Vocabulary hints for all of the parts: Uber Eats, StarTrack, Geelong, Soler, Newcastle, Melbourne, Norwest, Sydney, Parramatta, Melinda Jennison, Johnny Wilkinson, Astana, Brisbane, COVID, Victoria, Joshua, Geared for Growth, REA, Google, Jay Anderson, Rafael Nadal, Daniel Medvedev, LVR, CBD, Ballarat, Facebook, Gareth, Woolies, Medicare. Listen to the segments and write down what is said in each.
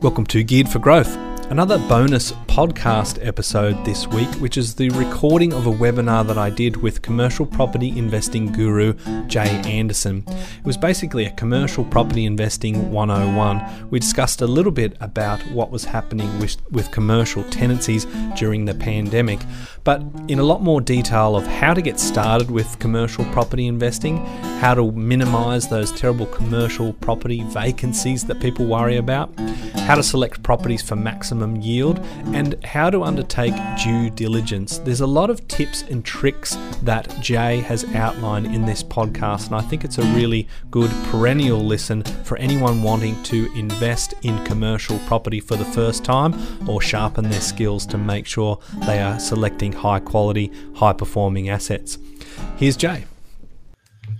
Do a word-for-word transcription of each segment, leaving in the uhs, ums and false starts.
Welcome to Geared for Growth, another bonus podcast episode this week, which is the recording of a webinar that I did with commercial property investing guru Jay Anderson. It was basically a commercial property investing one oh one. We discussed a little bit about what was happening with, with commercial tenancies during the pandemic, but in a lot more detail of how to get started with commercial property investing, how to minimize those terrible commercial property vacancies that people worry about, how to select properties for maximum yield, and how to undertake due diligence. There's a lot of tips and tricks that Jay has outlined in this podcast, and I think it's a really good perennial listen for anyone wanting to invest in commercial property for the first time or sharpen their skills to make sure they are selecting high quality, high performing assets. Here's Jay.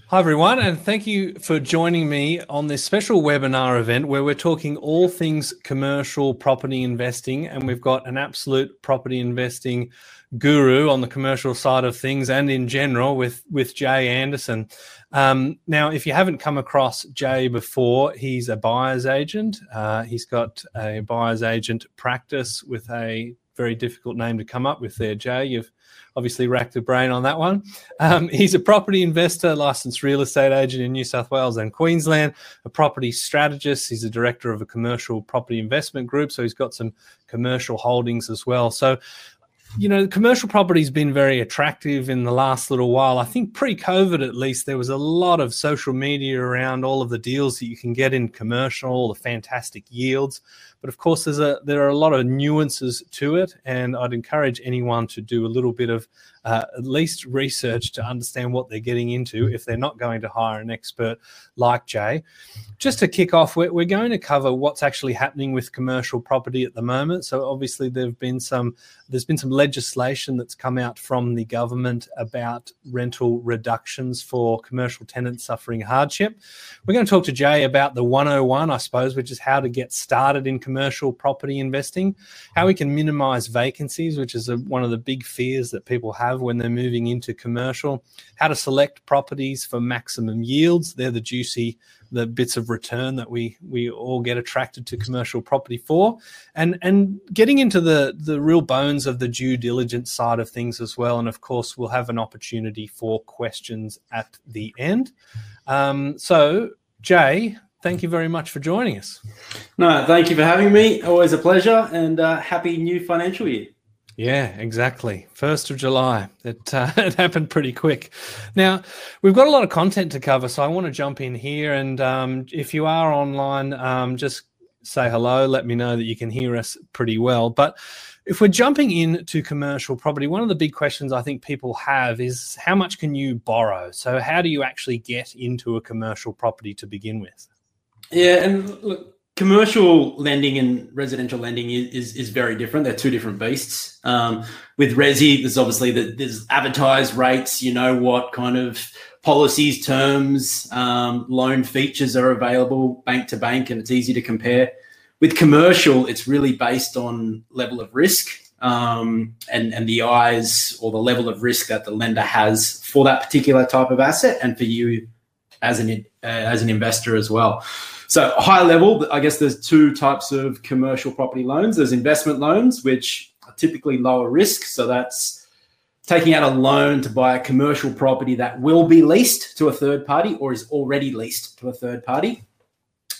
Hi everyone, and thank you for joining me on this special webinar event where we're talking all things commercial property investing, and we've got an absolute property investing guru on the commercial side of things and in general with, with Jay Anderson. Um, now, if you haven't come across Jay before, he's a buyer's agent. Uh, he's got a buyer's agent practice with a very difficult name to come up with there, Jay. You've obviously racked the brain on that one. Um, he's a property investor, licensed real estate agent in New South Wales and Queensland, a property strategist. He's a director of a commercial property investment group, so he's got some commercial holdings as well. So, you know, commercial property's been very attractive in the last little while. I think pre-COVID, at least, there was a lot of social media around all of the deals that you can get in commercial, all the fantastic yields. But of course, there's a, there are a lot of nuances to it, and I'd encourage anyone to do a little bit of uh, at least research to understand what they're getting into if they're not going to hire an expert like Jay. Just to kick off, we're, we're going to cover what's actually happening with commercial property at the moment. So obviously, there've been some there's been some legislation that's come out from the government about rental reductions for commercial tenants suffering hardship. We're going to talk to Jay about the one oh one, I suppose, which is how to get started in commercial commercial property investing, how we can minimize vacancies, which is a, one of the big fears that people have when they're moving into commercial, how to select properties for maximum yields. They're the juicy, the bits of return that we we all get attracted to commercial property for, and and getting into the, the real bones of the due diligence side of things as well. And of course, we'll have an opportunity for questions at the end. Um, so, Jay, thank you very much for joining us. No, thank you for having me. Always a pleasure, and uh, happy new financial year. Yeah, exactly. first of July. It, uh, it happened pretty quick. Now, we've got a lot of content to cover, so I want to jump in here. And um, if you are online, um, just say hello. Let me know that you can hear us pretty well. But if we're jumping into commercial property, one of the big questions I think people have is how much can you borrow? So how do you actually get into a commercial property to begin with? Yeah, and look, commercial lending and residential lending is, is, is very different. They're two different beasts. Um, with resi, there's obviously the, there's advertised rates. You know what kind of policies, terms, um, loan features are available bank to bank, and it's easy to compare. With commercial, it's really based on level of risk um, and and the eyes or the level of risk that the lender has for that particular type of asset, and for you as an uh, as an investor as well. So high level, I guess there's two types of commercial property loans. There's investment loans, which are typically lower risk. So that's taking out a loan to buy a commercial property that will be leased to a third party or is already leased to a third party.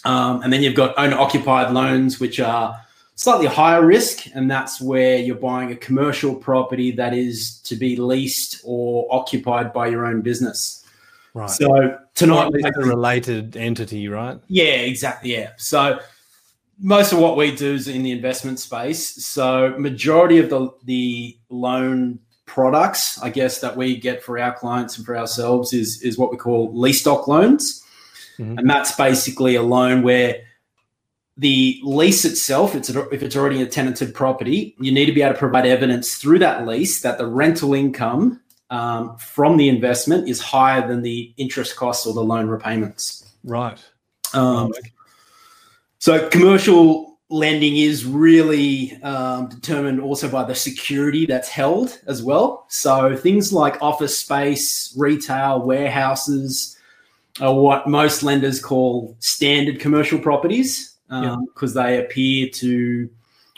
Um, and then you've got owner-occupied loans, which are slightly higher risk. And that's where you're buying a commercial property that is to be leased or occupied by your own business. Right. So tonight, it's a related entity, right? Yeah, exactly. Yeah. So most of what we do is in the investment space. So majority of the the loan products, I guess, that we get for our clients and for ourselves is is what we call lease stock loans, mm-hmm. and that's basically a loan where the lease itself, it's a, if it's already a tenanted property, you need to be able to provide evidence through that lease that the rental income Um, from the investment is higher than the interest costs or the loan repayments. Right. Um, so commercial lending is really um, determined also by the security that's held as well. So things like office space, retail, warehouses are what most lenders call standard commercial properties. um, because yeah. they appear to,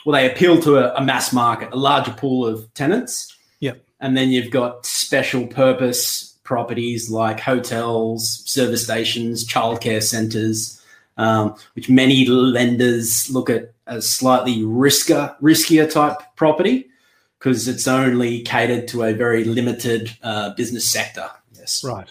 well, they appeal to a, a mass market, a larger pool of tenants. Yeah. And then you've got special purpose properties like hotels, service stations, childcare centres, um, which many lenders look at as slightly risker, riskier type property because it's only catered to a very limited uh, business sector. Yes. Right.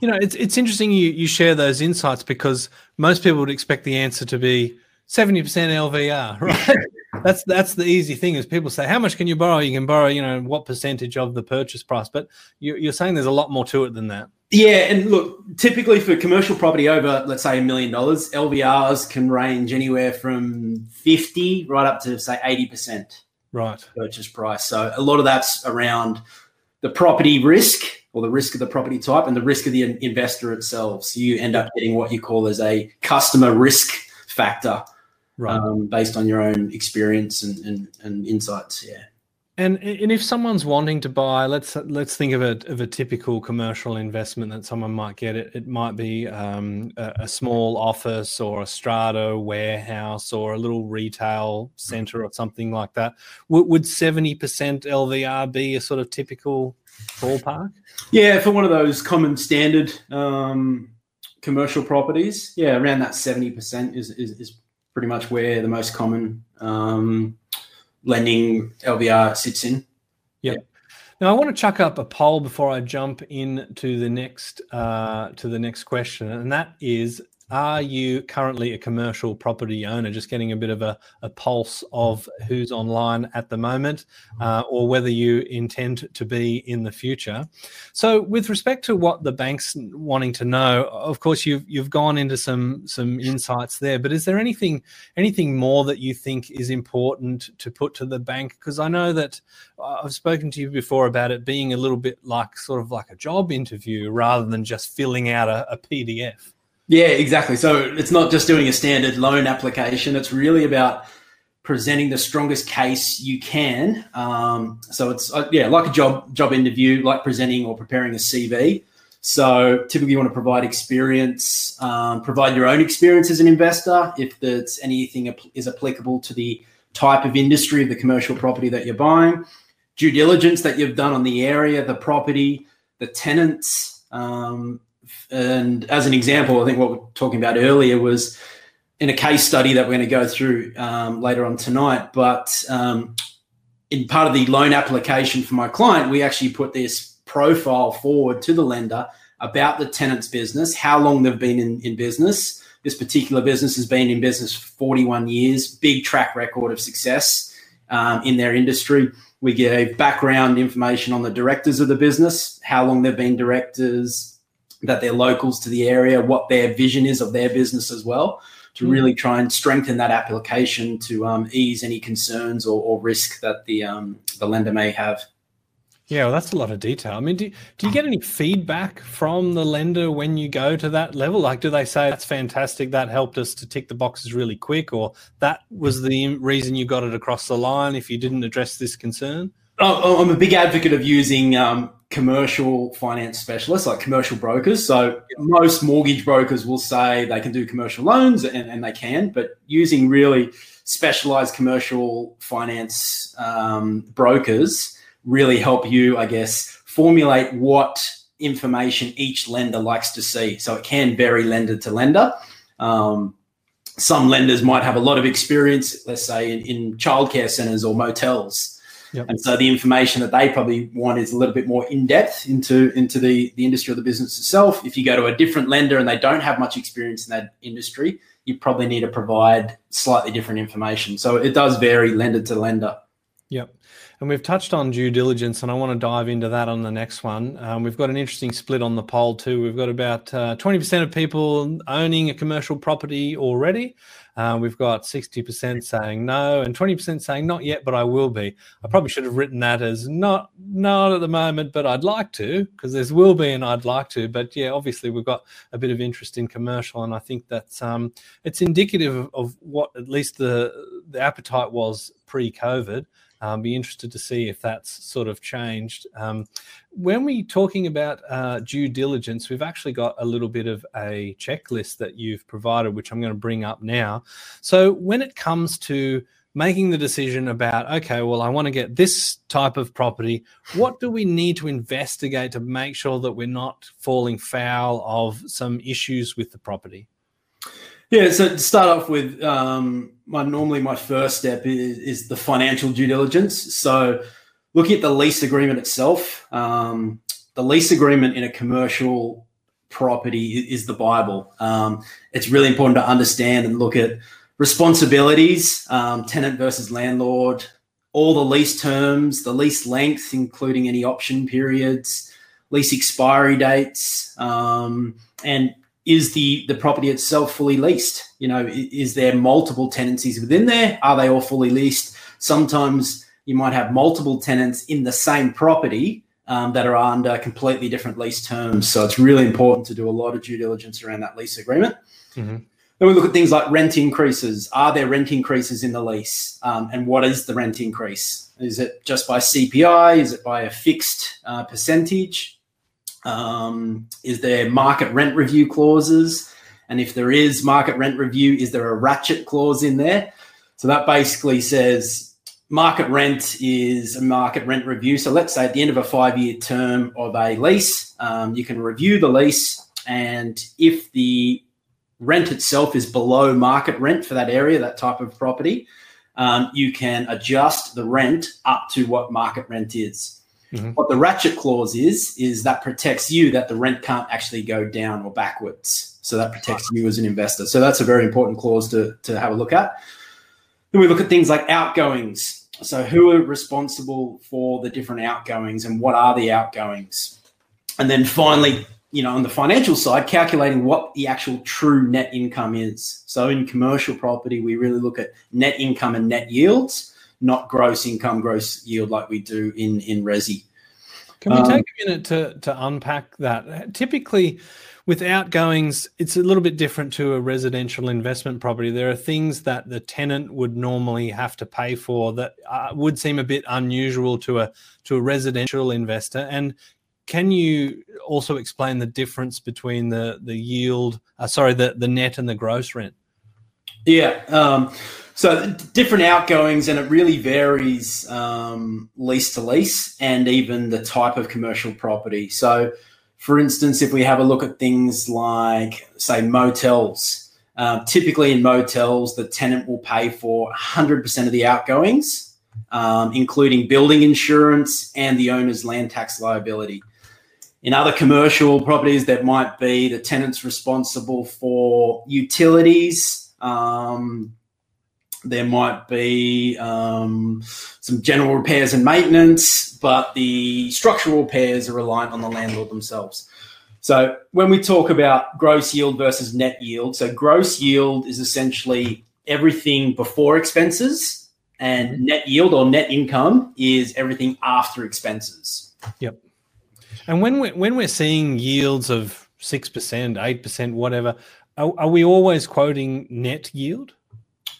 You know, it's it's interesting you, you share those insights because most people would expect the answer to be seventy percent L V R, right? that's that's the easy thing is people say, how much can you borrow? You can borrow, you know, what percentage of the purchase price? But you, you're saying there's a lot more to it than that. Yeah, and look, typically for commercial property over, let's say, a million dollars, L V Rs can range anywhere from fifty right up to, say, eighty percent right purchase price. So a lot of that's around the property risk, or the risk of the property type and the risk of the investor itself. So you end up getting what you call as a customer risk factor, right. um, based on your own experience and, and, and insights. Yeah. And and if someone's wanting to buy, let's let's think of a of a typical commercial investment that someone might get. It it might be um, a, a small office or a strata warehouse or a little retail centre or something like that. W- would seventy percent L V R be a sort of typical ballpark? Yeah, for one of those common standard um, commercial properties, yeah, around that seventy percent is is, is pretty much where the most common Um, lending L V R sits in. Yep. Yeah. Now I want to chuck up a poll before I jump in to the next uh, to the next question, and that is: are you currently a commercial property owner? Just getting a bit of a, a pulse of who's online at the moment, uh, or whether you intend to be in the future. So with respect to what the bank's wanting to know, of course, you've you've gone into some some insights there, but is there anything anything more that you think is important to put to the bank? Because I know that I've spoken to you before about it being a little bit like sort of like a job interview rather than just filling out a, a P D F. Yeah, exactly. So it's not just doing a standard loan application. It's really about presenting the strongest case you can. Um, so it's, uh, yeah, like a job job interview, like presenting or preparing a C V. So typically you want to provide experience, um, provide your own experience as an investor if that's anything is applicable to the type of industry of the commercial property that you're buying, due diligence that you've done on the area, the property, the tenants, um and as an example, I think what we were talking about earlier was in a case study that we're going to go through um, later on tonight. But um, in part of the loan application for my client, we actually put this profile forward to the lender about the tenant's business, how long they've been in, in business. This particular business has been in business for forty-one years, big track record of success um, in their industry. We gave background information on the directors of the business, how long they've been directors, that they're locals to the area, what their vision is of their business as well, to mm. really try and strengthen that application to um, ease any concerns or, or risk that the um, the lender may have. Yeah, well, that's a lot of detail. I mean, do, do you get any feedback from the lender when you go to that level? Like, do they say, that's fantastic, that helped us to tick the boxes really quick, or that was the reason you got it across the line if you didn't address this concern? Oh, I'm a big advocate of using um, commercial finance specialists, like commercial brokers. So most mortgage brokers will say they can do commercial loans, and, and they can, but using really specialized commercial finance um, brokers really help you, I guess, formulate what information each lender likes to see. So it can vary lender to lender. Um, some lenders might have a lot of experience, let's say, in, in childcare centers or motels. Yep. And so the information that they probably want is a little bit more in-depth into into the, the industry or the business itself. If you go to a different lender and they don't have much experience in that industry, you probably need to provide slightly different information. So it does vary lender to lender. Yep. And we've touched on due diligence, and I want to dive into that on the next one. Um, we've got an interesting split on the poll too. We've got about uh, twenty percent of people owning a commercial property already. Uh, we've got sixty percent saying no and twenty percent saying not yet, but I will be. I probably should have written that as not not at the moment, but I'd like to, because there's will be and I'd like to. But, yeah, obviously we've got a bit of interest in commercial, and I think that's um, it's indicative of, of what at least the, the appetite was pre-COVID. Um, be interested to see if that's sort of changed. Um, when we're talking about uh, due diligence, we've actually got a little bit of a checklist that you've provided, which I'm going to bring up now. So when it comes to making the decision about, okay, well, I want to get this type of property, what do we need to investigate to make sure that we're not falling foul of some issues with the property? Yeah, so to start off with, um, my normally my first step is, is the financial due diligence. So looking at the lease agreement itself, um, the lease agreement in a commercial property is the Bible. Um, it's really important to understand and look at responsibilities, um, tenant versus landlord, all the lease terms, the lease length, including any option periods, lease expiry dates, um, and is the, the property itself fully leased? You know, is there multiple tenancies within there? Are they all fully leased? Sometimes you might have multiple tenants in the same property um, that are under completely different lease terms. So it's really important to do a lot of due diligence around that lease agreement. Mm-hmm. Then we look at things like rent increases. Are there rent increases in the lease? Um, and what is the rent increase? Is it just by C P I? Is it by a fixed uh, percentage? Um, is there market rent review clauses? And if there is market rent review, is there a ratchet clause in there? So that basically says market rent is a market rent review. So let's say at the end of a five-year term of a lease, um, you can review the lease, and if the rent itself is below market rent for that area, that type of property, um, you can adjust the rent up to what market rent is. Mm-hmm. What the ratchet clause is, is that protects you that the rent can't actually go down or backwards. So that protects you as an investor. So that's a very important clause to, to have a look at. Then we look at things like outgoings. So who are responsible for the different outgoings and what are the outgoings? And then finally, you know, on the financial side, calculating what the actual true net income is. So in commercial property, we really look at net income and net yields, not gross income, gross yield like we do in, in resi. Can we um, take a minute to, to unpack that? Typically, with outgoings, it's a little bit different to a residential investment property. There are things that the tenant would normally have to pay for that uh, would seem a bit unusual to a to a residential investor. And can you also explain the difference between the the yield, uh, sorry, the, the net and the gross rent? Yeah, um, so different outgoings, and it really varies um, lease to lease and even the type of commercial property. So, for instance, if we have a look at things like, say, motels, uh, typically in motels, the tenant will pay for one hundred percent of the outgoings, um, including building insurance and the owner's land tax liability. In other commercial properties, that might be the tenant's responsible for utilities. Um, there might be um, some general repairs and maintenance, but the structural repairs are reliant on the landlord themselves. So when we talk about gross yield versus net yield, so gross yield is essentially everything before expenses, and net yield or net income is everything after expenses. Yep. And when we're, when we're seeing yields of six percent, eight percent, whatever, are, are we always quoting net yield?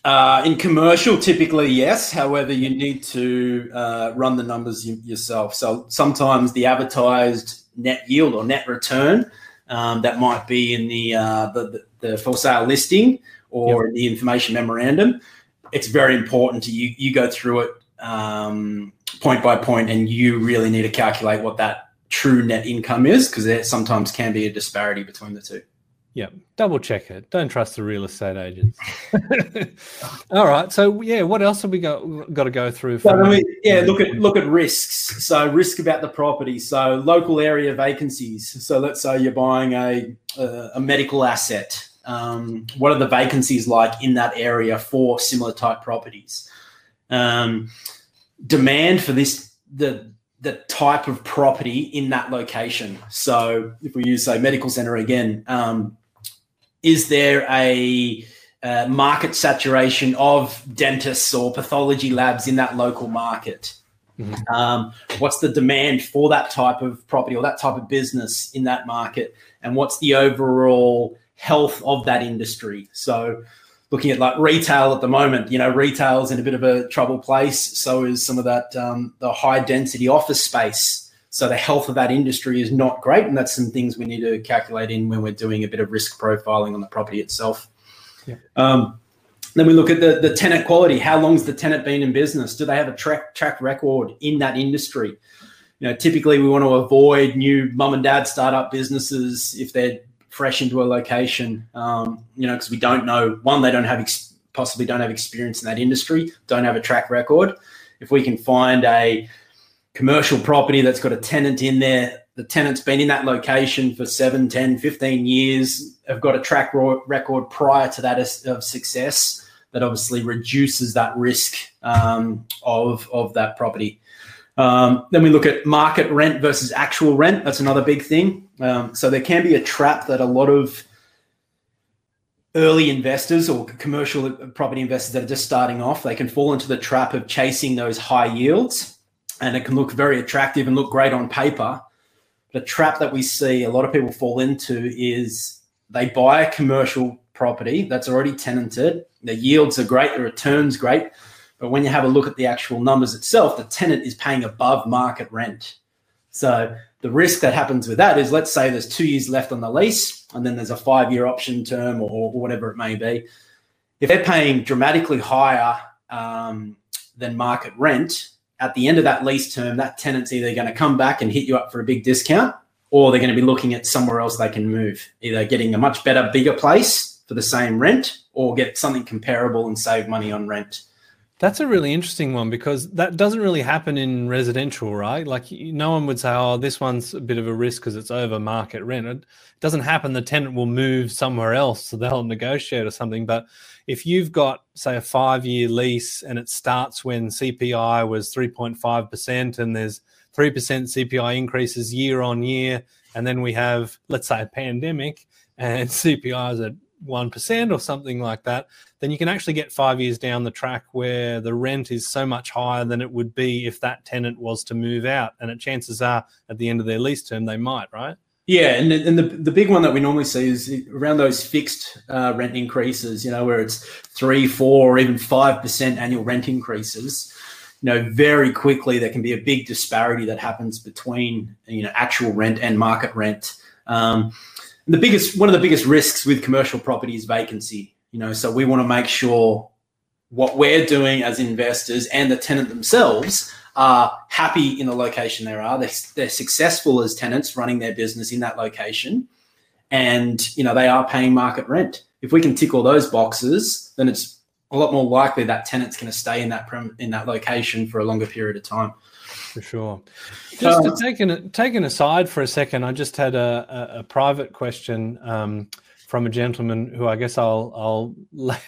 Uh, in commercial, typically, yes. However, you need to uh, run the numbers you, yourself. So sometimes the advertised net yield or net return, um, that might be in the, uh, the, the for sale listing or yep. in the information memorandum. It's very important to you, you go through it um, point by point, and you really need to calculate what that true net income is, because there sometimes can be a disparity between the two. Yeah, double check it. Don't trust the real estate agents. All right. So yeah, what else have we got got to go through? For so, I mean, yeah, look at look at risks. So risk about the property. So local area vacancies. So let's say you're buying a a, a medical asset. Um, what are the vacancies like in that area for similar type properties? Um, demand for this the. the type of property in that location. So if we use, say, medical centre again, um, is there a uh, market saturation of dentists or pathology labs in that local market? Mm-hmm. Um, what's the demand for that type of property or that type of business in that market? And what's the overall health of that industry? So looking at like retail at the moment, you know, retail's in a bit of a trouble place. So is some of that, um, the high density office space. So the health of that industry is not great. And that's some things we need to calculate in when we're doing a bit of risk profiling on the property itself. Yeah. Um, then we look at the, the tenant quality. How long's the tenant been in business? Do they have a track track record in that industry? You know, typically we want to avoid new mum and dad startup businesses if they're fresh into a location, um, you know, because we don't know, one, they don't have, ex- possibly don't have experience in that industry, don't have a track record. If we can find a commercial property that's got a tenant in there, the tenant's been in that location for seven, ten, fifteen years, have got a track record prior to that of success, that obviously reduces that risk um, of, of that property. Um, then we look at market rent versus actual rent. That's another big thing. Um, so there can be a trap that a lot of early investors or commercial property investors that are just starting off, they can fall into the trap of chasing those high yields, and it can look very attractive and look great on paper. The trap that we see a lot of people fall into is they buy a commercial property that's already tenanted. The yields are great. The return's great. But when you have a look at the actual numbers itself, the tenant is paying above market rent. So the risk that happens with that is, let's say there's two years left on the lease and then there's a five-year option term or, or whatever it may be. If they're paying dramatically higher um, than market rent, at the end of that lease term, that tenant's either going to come back and hit you up for a big discount, or they're going to be looking at somewhere else they can move, either getting a much better, bigger place for the same rent or get something comparable and save money on rent. That's a really interesting one, because that doesn't really happen in residential, right? Like, no one would say, oh, this one's a bit of a risk because it's over market rent. It doesn't happen. The tenant will move somewhere else, so they'll negotiate or something. But if you've got, say, a five-year lease and it starts when C P I was three point five percent and there's three percent C P I increases year on year, and then we have, let's say, a pandemic and C P I is at one percent or something like that, then you can actually get five years down the track where the rent is so much higher than it would be if that tenant was to move out. And it chances are at the end of their lease term, they might, right? Yeah. And, and the, the big one that we normally see is around those fixed uh, rent increases, you know, where it's three, four, or even five percent annual rent increases. You know, very quickly there can be a big disparity that happens between, you know, actual rent and market rent. Um, The biggest, one of the biggest risks with commercial property is vacancy, you know, so we want to make sure what we're doing as investors and the tenant themselves are happy in the location they are. They're, they're successful as tenants running their business in that location, and, you know, they are paying market rent. If we can tick all those boxes, then it's a lot more likely that tenant's going to stay in that prem, in that location for a longer period of time. For sure. Just um, taking taking aside for a second, I just had a, a, a private question um, from a gentleman who I guess I'll I'll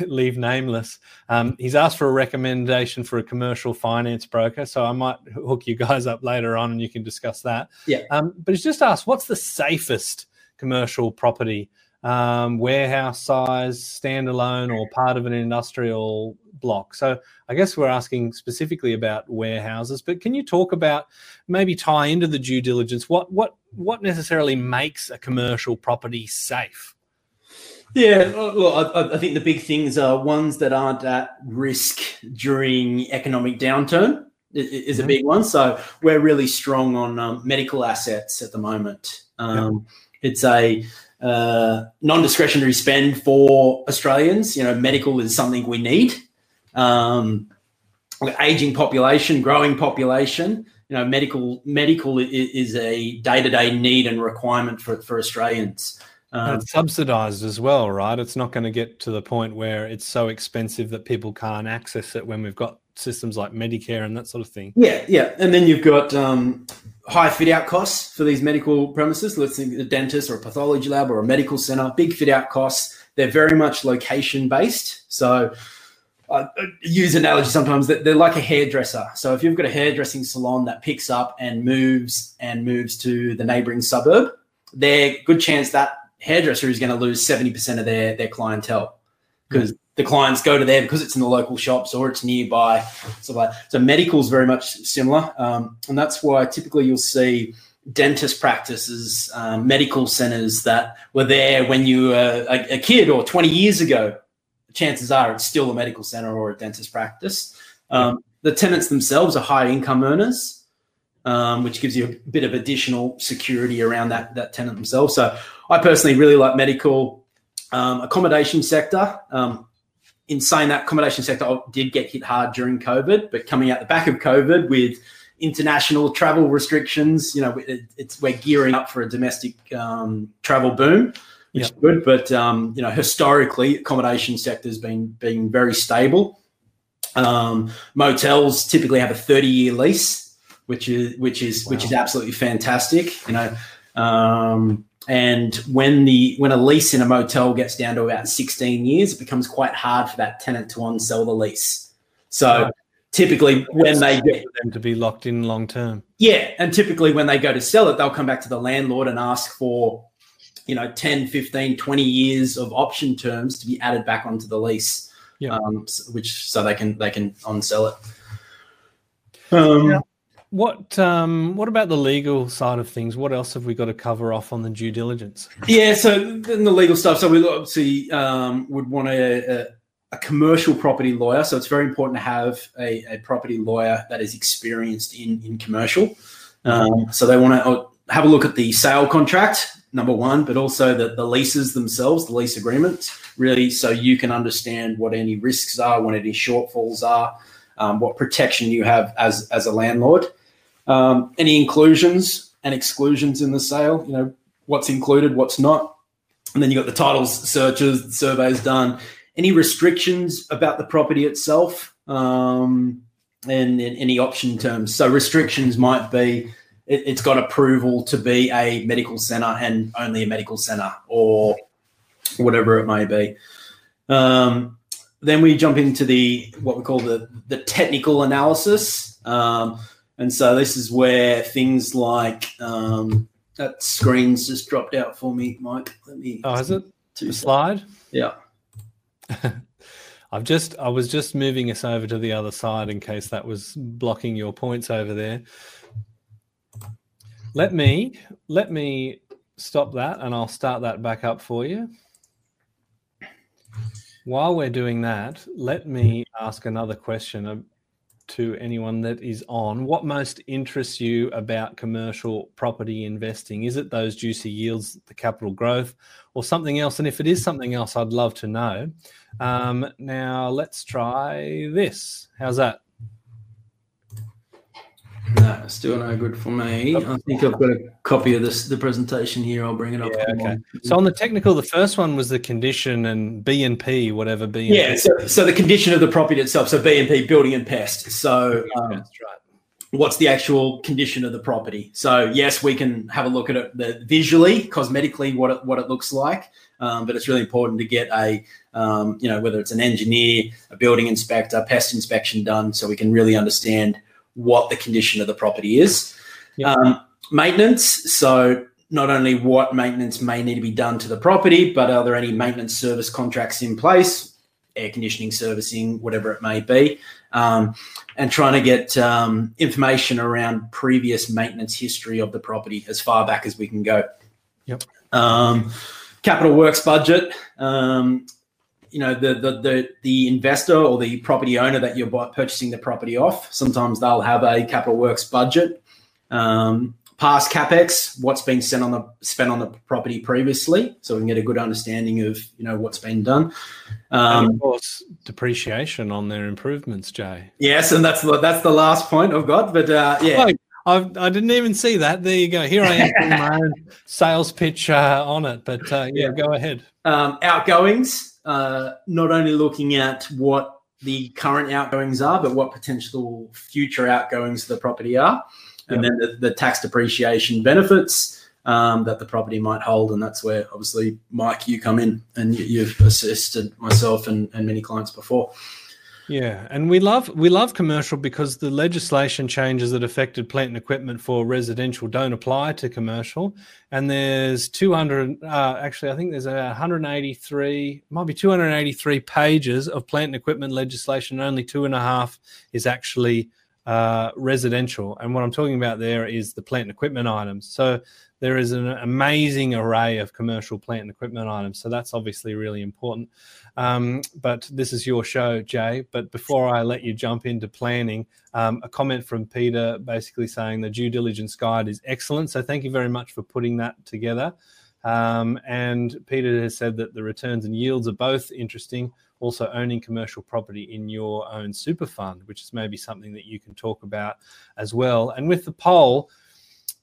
leave nameless. Um, he's asked for a recommendation for a commercial finance broker, so I might hook you guys up later on and you can discuss that. Yeah. Um, but he's just asked, what's the safest commercial property, um, warehouse size, standalone, or part of an industrial block? So I guess we're asking specifically about warehouses, but can you talk about, maybe tie into the due diligence, what what what necessarily makes a commercial property safe? Yeah, well, I, I think the big things are ones that aren't at risk during economic downturn is a big one. So we're really strong on um, medical assets at the moment. Um, yeah. It's a uh, non-discretionary spend for Australians. You know, medical is something we need. Um, aging population, growing population, you know, medical medical is a day-to-day need and requirement for, for Australians. Um, and it's subsidised as well, right? It's not going to get to the point where it's so expensive that people can't access it when we've got systems like Medicare and that sort of thing. Yeah, yeah. And then you've got um, high fit-out costs for these medical premises. Let's think a dentist or a pathology lab or a medical centre, big fit-out costs. They're very much location-based. So I use analogy sometimes that they're like a hairdresser. So if you've got a hairdressing salon that picks up and moves and moves to the neighbouring suburb, there's a good chance that hairdresser is going to lose seventy percent of their, their clientele, because mm. the clients go to there because it's in the local shops or it's nearby. So, like, so medical is very much similar. Um, and that's why typically you'll see dentist practices, um, medical centres that were there when you were a, a kid or twenty years ago. chances are it's still a medical centre or a dentist practice. Um, the tenants themselves are high income earners, um, which gives you a bit of additional security around that, that tenant themselves. So I personally really like medical. Um, accommodation sector, um, in saying that, accommodation sector did get hit hard during COVID, but coming out the back of COVID with international travel restrictions, you know, it, it's we're gearing up for a domestic um, travel boom, which yeah. is good. But, um, you know, historically, accommodation sector has been being very stable. Um, motels typically have a thirty-year lease, which is which is wow. which is absolutely fantastic, you know. Um, And when the when a lease in a motel gets down to about sixteen years, it becomes quite hard for that tenant to unsell the lease. So right. typically when it's they get them to be locked in long term, yeah, and typically when they go to sell it, they'll come back to the landlord and ask for, you know, ten, fifteen, twenty years of option terms to be added back onto the lease, yeah. um, which so they can they can unsell it. Um, yeah. What um, what about the legal side of things? What else have we got to cover off on the due diligence? Yeah, so in the legal stuff, so we obviously um, would want a, a, a commercial property lawyer. So it's very important to have a, a property lawyer that is experienced in, in commercial. Um, so they want to have a look at the sale contract, number one, but also the, the leases themselves, the lease agreements, really, so you can understand what any risks are, what any shortfalls are, um, what protection you have as, as a landlord. Um, any inclusions and exclusions in the sale, you know, what's included, what's not. And then you've got the titles, searches, surveys done, any restrictions about the property itself, um, and, and any option terms. So restrictions might be it, it's got approval to be a medical centre and only a medical centre or whatever it may be. Um, then we jump into the what we call the, the technical analysis. Um And so this is where things like um, that screen's just dropped out for me, Mike. Let me. Oh, is it? The slide? Yeah. I've just I was just moving us over to the other side in case that was blocking your points over there. Let me let me stop that and I'll start that back up for you. While we're doing that, let me ask another question to anyone that is on. What most interests you about commercial property investing? Is it those juicy yields, the capital growth, or something else? And if it is something else, I'd love to know. Um, now let's try this. How's that? No, still no good for me. I think I've got a copy of this, the presentation here. I'll bring it up. Yeah, okay. So on the technical, the first one was the condition and B and P, whatever B and P. Yeah, so, so the condition of the property itself. So B and P, building and pest. So um, that's right. What's the actual condition of the property? So yes, we can have a look at it the, visually, cosmetically, what it, what it looks like. Um, but it's really important to get a, um, you know, whether it's an engineer, a building inspector, pest inspection done, so we can really understand what the condition of the property is. Yep. Um, maintenance, so not only what maintenance may need to be done to the property, but are there any maintenance service contracts in place, air conditioning, servicing, whatever it may be, um, and trying to get um, information around previous maintenance history of the property as far back as we can go. Yep. Um, capital works budget. Um, You know, the, the the the investor or the property owner that you're purchasing the property off, sometimes they'll have a capital works budget, um, past CapEx, what's been spent on the spent on the property previously, so we can get a good understanding of, you know, what's been done. Um, and of course, depreciation on their improvements, Jay. Yes, and that's the, that's the last point I've got. But uh, yeah. Oh. I've, I didn't even see that. There you go. Here I am putting my own sales pitch uh, on it. But, uh, yeah, yeah, go ahead. Um, outgoings, uh, not only looking at what the current outgoings are, but what potential future outgoings of the property are, and yep. then the, the tax depreciation benefits um, that the property might hold. And that's where, obviously, Mike, you come in and you, you've assisted myself and, and many clients before. Yeah, and we love we love commercial because the legislation changes that affected plant and equipment for residential don't apply to commercial. And there's two hundred, uh, actually I think there's one hundred eighty-three, might be two hundred eighty-three pages of plant and equipment legislation. Only two and a half is actually uh, residential. And what I'm talking about there is the plant and equipment items. So there is an amazing array of commercial plant and equipment items. So that's obviously really important. Um, but this is your show, Jay. But before I let you jump into planning, um, a comment from Peter basically saying the due diligence guide is excellent. So thank you very much for putting that together. Um, and Peter has said that the returns and yields are both interesting. Also owning commercial property in your own super fund, which is maybe something that you can talk about as well. And with the poll,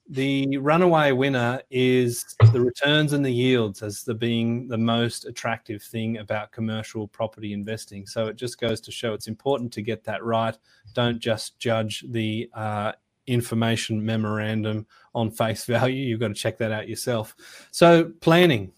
the runaway winner is the returns and the yields as the being the most attractive thing about commercial property investing. So it just goes to show it's important to get that right. Don't just judge the uh, information memorandum on face value. You've got to check that out yourself. So planning.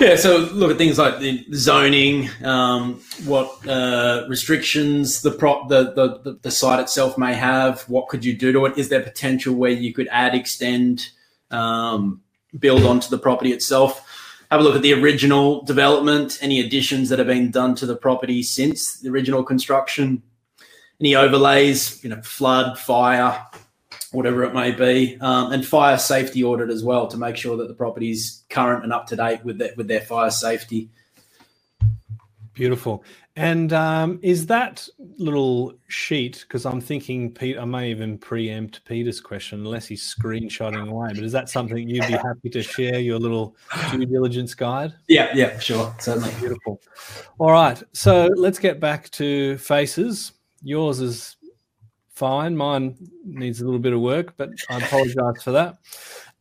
Yeah, so look at things like the zoning, um, what uh, restrictions the, prop, the, the the site itself may have, what could you do to it, is there potential where you could add, extend, um, build onto the property itself. Have a look at the original development, any additions that have been done to the property since the original construction, any overlays, you know, flood, fire, whatever it may be, um, and fire safety audit as well to make sure that the property is current and up to date with their, with their fire safety. Beautiful. And um, is that little sheet, because I'm thinking, Pete, I may even preempt Peter's question unless he's screenshotting away, but is that something you'd be happy to share, your little due diligence guide? Yeah, yeah, sure, certainly. Beautiful. All right, so let's get back to faces. Yours is fine. Mine needs a little bit of work, but I apologise for that.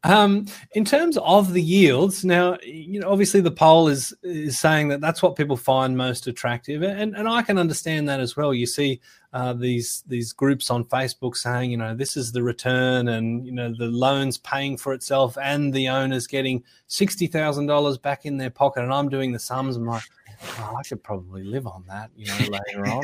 Um, in terms of the yields, now, you know, obviously the poll is is saying that that's what people find most attractive, and and I can understand that as well. You see uh, these these groups on Facebook saying, you know, this is the return, and you know, the loan's paying for itself, and the owner's getting sixty thousand dollars back in their pocket, and I'm doing the sums. I'm like, oh, I could probably live on that, you know, later on.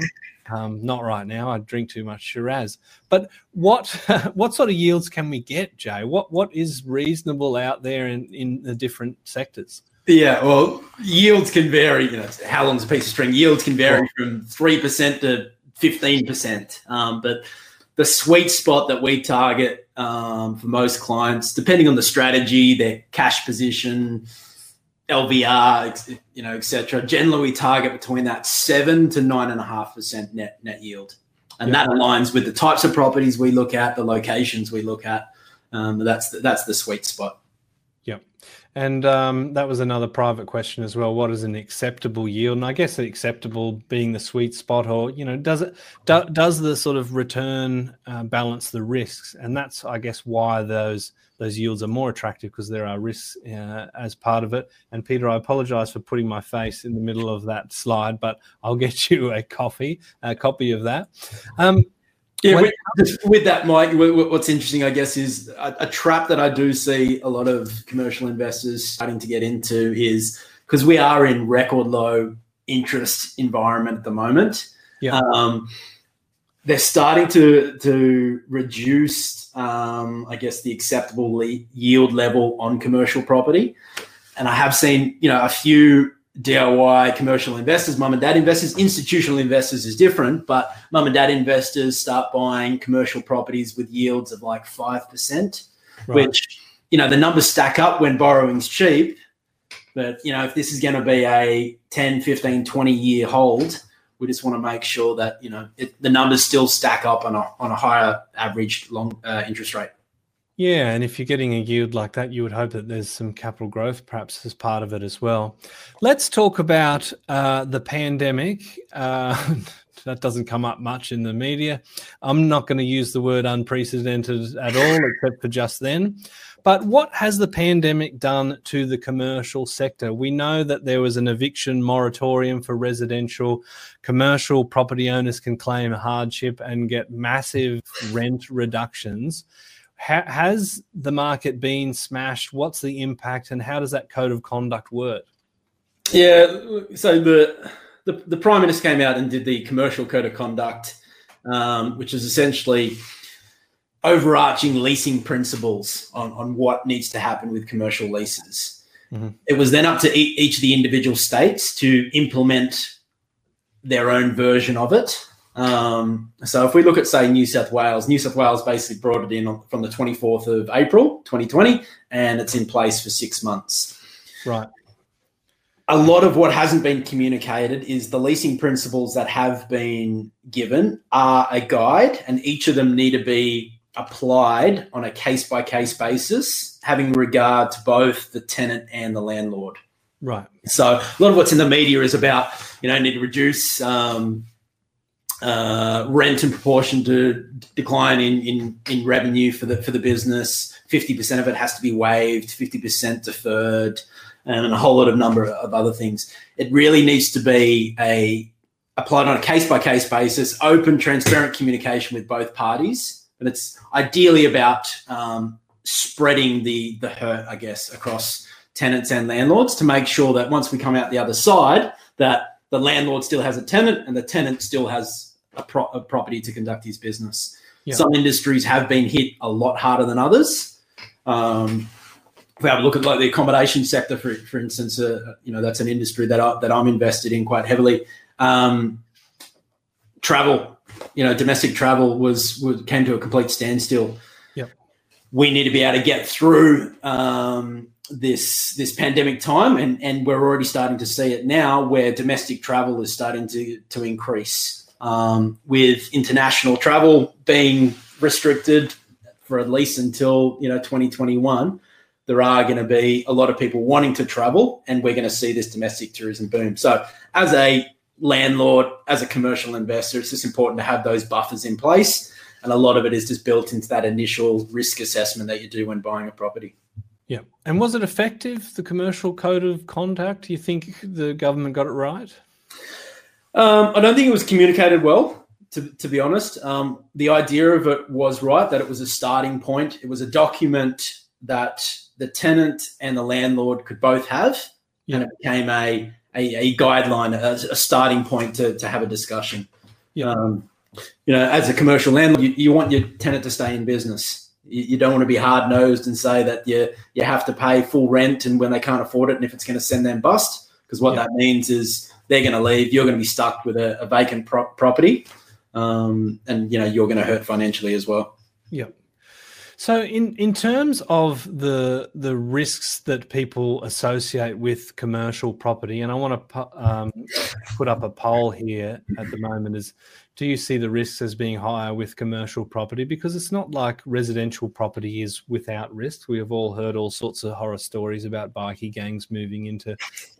Um, not right now. I drink too much Shiraz. But what what sort of yields can we get, Jay? What what is reasonable out there in, in the different sectors? Yeah, well, yields can vary. You know, how long's a piece of string? Yields can vary from three percent to fifteen percent. Um, but the sweet spot that we target um, for most clients, depending on the strategy, their cash position, L V R, you know, et cetera. Generally, we target between that seven to nine and a half percent net net yield, and yeah. that aligns with the types of properties we look at, the locations we look at. Um, that's the, that's the sweet spot. Yep, and um, that was another private question as well. What is an acceptable yield? And I guess acceptable being the sweet spot, or you know, does it do, does the sort of return uh, balance the risks? And that's, I guess, why those. Those yields are more attractive because there are risks uh, as part of it. And, Peter, I apologise for putting my face in the middle of that slide, but I'll get you a coffee, a copy of that. Um, yeah, with, just with that, Mike, what's interesting, I guess, is a, a trap that I do see a lot of commercial investors starting to get into is because we are in record low interest environment at the moment. Yeah. Um, They're starting to to reduce, um, I guess, the acceptable le- yield level on commercial property. And I have seen, you know, a few D I Y commercial investors, mum and dad investors, institutional investors is different, but mum and dad investors start buying commercial properties with yields of like five percent, right. Which, you know, the numbers stack up when borrowing's cheap. But, you know, if this is going to be a ten, fifteen, twenty-year hold, we just want to make sure that, you know, it, the numbers still stack up on a on a higher average long uh, interest rate. Yeah, and if you're getting a yield like that, you would hope that there's some capital growth perhaps as part of it as well. Let's talk about uh, the pandemic. Uh, that doesn't come up much in the media. I'm not going to use the word unprecedented at all except for just then. But what has the pandemic done to the commercial sector? We know that there was an eviction moratorium for residential. Commercial property owners can claim hardship and get massive rent reductions. Ha- has the market been smashed? What's the impact and how does that code of conduct work? Yeah, so the the, the Prime Minister came out and did the commercial code of conduct, um, which is essentially overarching leasing principles on, on what needs to happen with commercial leases. Mm-hmm. It was then up to e- each of the individual states to implement their own version of it. Um, so if we look at, say, New South Wales, New South Wales basically brought it in from the twenty-fourth of April twenty twenty, and it's in place for six months. Right. A lot of what hasn't been communicated is the leasing principles that have been given are a guide, and each of them need to be applied on a case-by-case basis, having regard to both the tenant and the landlord. Right. So a lot of what's in the media is about, you know, need to reduce um, uh, rent in proportion to decline in, in in revenue for the for the business. fifty percent of it has to be waived, fifty percent deferred, and a whole lot of number of other things. It really needs to be a applied on a case-by-case basis, open, transparent communication with both parties, and it's ideally about um, spreading the the hurt, I guess, across tenants and landlords to make sure that once we come out the other side, that the landlord still has a tenant and the tenant still has a, pro- a property to conduct his business. Yeah. Some industries have been hit a lot harder than others. Um, If we have a look at like the accommodation sector, for for instance, uh, you know, that's an industry that I, that I'm invested in quite heavily. Um, travel, you know, domestic travel was, was came to a complete standstill. Yep. We need to be able to get through um, this this pandemic time, and and we're already starting to see it now, where domestic travel is starting to to increase, um, with international travel being restricted for at least until, you know, twenty twenty-one. There are going to be a lot of people wanting to travel, and we're going to see this domestic tourism boom. So as a landlord, as a commercial investor, it's just important to have those buffers in place, and a lot of it is just built into that initial risk assessment that you do when buying a property. Yeah. And was it effective, the commercial code of conduct? Do you think the government got it right? Um, I don't think it was communicated well. To, to be honest, um, the idea of it was right, that it was a starting point. It was a document that the tenant and the landlord could both have, yeah. and it became a a, a guideline, a, a starting point to, to have a discussion. Yeah. Um, you know, as a commercial landlord, you, you want your tenant to stay in business. You, you don't want to be hard-nosed and say that you you have to pay full rent and when they can't afford it, and if it's going to send them bust, because what yeah. that means is they're going to leave, you're going to be stuck with a, a vacant pro- property, um, and, you know, you're going to hurt financially as well. Yeah. So in, in terms of the the risks that people associate with commercial property, and I want to um, put up a poll here at the moment, is do you see the risks as being higher with commercial property? Because it's not like residential property is without risk. We have all heard all sorts of horror stories about bikie gangs moving into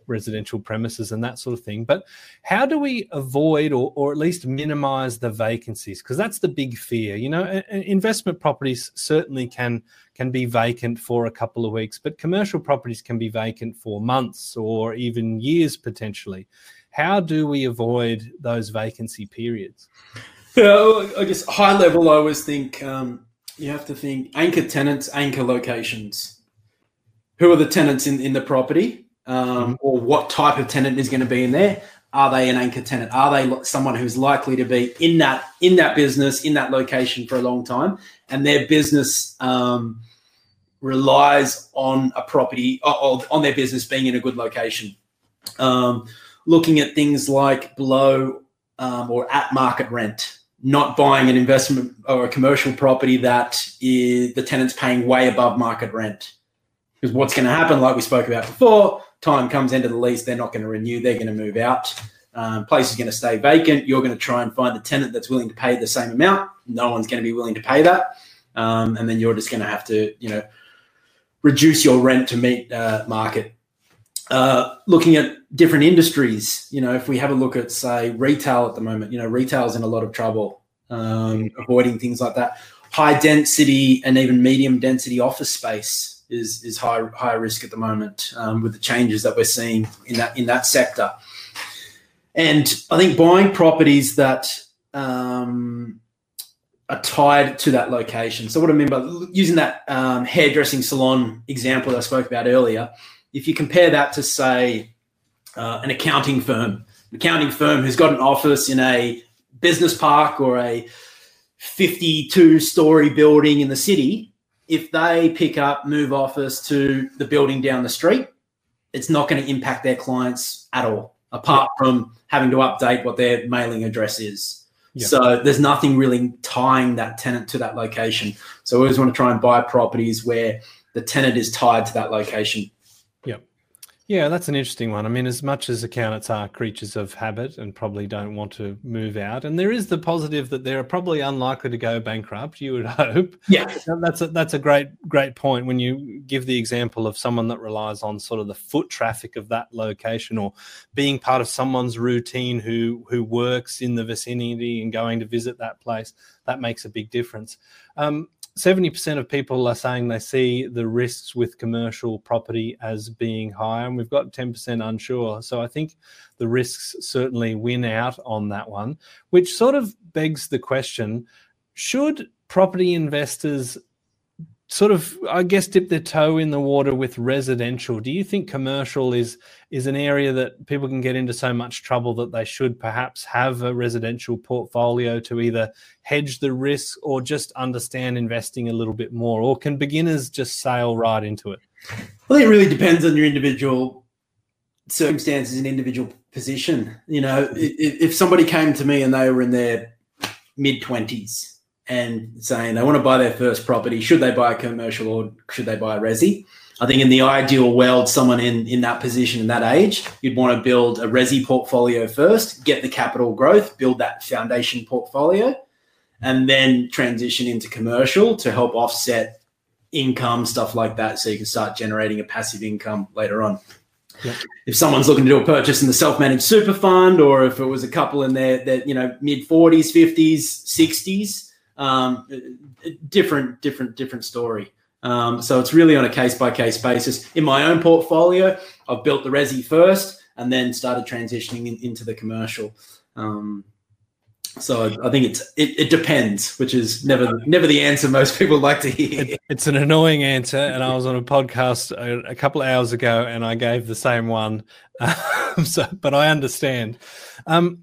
residential premises and that sort of thing. But how do we avoid or, or at least minimize the vacancies? Because that's the big fear. You know, investment properties certainly can can be vacant for a couple of weeks, but commercial properties can be vacant for months or even years potentially. How do we avoid those vacancy periods? Yeah, I guess high level, I always think um, you have to think anchor tenants, anchor locations. Who are the tenants in, in the property, um, or what type of tenant is going to be in there? Are they an anchor tenant? Are they someone who's likely to be in that in that business, in that location for a long time, and their business um, relies on a property or on their business being in a good location? Um, looking at things like below um, or at market rent, not buying an investment or a commercial property that is, the tenant's paying way above market rent. Because what's going to happen, like we spoke about before, time comes into the lease, they're not going to renew, they're going to move out. Um, place is going to stay vacant. You're going to try and find a tenant that's willing to pay the same amount. No one's going to be willing to pay that. Um, and then you're just going to have to, you know, reduce your rent to meet uh, market. Uh, looking at different industries, you know, if we have a look at, say, retail at the moment, you know, retail's in a lot of trouble, um, avoiding things like that. High density and even medium density office space is is high high risk at the moment, um, with the changes that we're seeing in that in that sector. And I think buying properties that um, are tied to that location. So what I mean by using that um, hairdressing salon example that I spoke about earlier, if you compare that to, say, uh, an accounting firm, an accounting firm who's got an office in a business park or a fifty-two-story building in the city, if they pick up, move office to the building down the street, it's not going to impact their clients at all, apart from having to update what their mailing address is. Yeah. So there's nothing really tying that tenant to that location. So we always want to try and buy properties where the tenant is tied to that location. Yep. Yeah, that's an interesting one. I mean, as much as accountants are creatures of habit and probably don't want to move out, and there is the positive that they're probably unlikely to go bankrupt, you would hope. Yeah. That's a, that's a great, great point when you give the example of someone that relies on sort of the foot traffic of that location or being part of someone's routine who, who works in the vicinity and going to visit that place. That makes a big difference. Um, seventy percent of people are saying they see the risks with commercial property as being higher, and we've got ten percent unsure. So I think the risks certainly win out on that one, which sort of begs the question, should property investors sort of, I guess, dip their toe in the water with residential? Do you think commercial is is an area that people can get into so much trouble that they should perhaps have a residential portfolio to either hedge the risk or just understand investing a little bit more? Or can beginners just sail right into it? I think it really depends on your individual circumstances and individual position. You know, if somebody came to me and they were in their mid-twenties, and saying they want to buy their first property, should they buy a commercial or should they buy a resi? I think in the ideal world, someone in, in that position and that age, you'd want to build a resi portfolio first, get the capital growth, build that foundation portfolio, and then transition into commercial to help offset income, stuff like that, so you can start generating a passive income later on. Yep. If someone's looking to do a purchase in the self-managed super fund, or if it was a couple in their, their you know, mid-forties, fifties, sixties, um different different different story. Um so it's really on a case-by-case basis. In my own portfolio, I've built the resi first and then started transitioning in, into the commercial. Um so I, I think it's it, it depends, which is never never the answer most people like to hear. It, it's an annoying answer, and I was on a podcast a, a couple of hours ago and I gave the same one. Um, so but I understand. um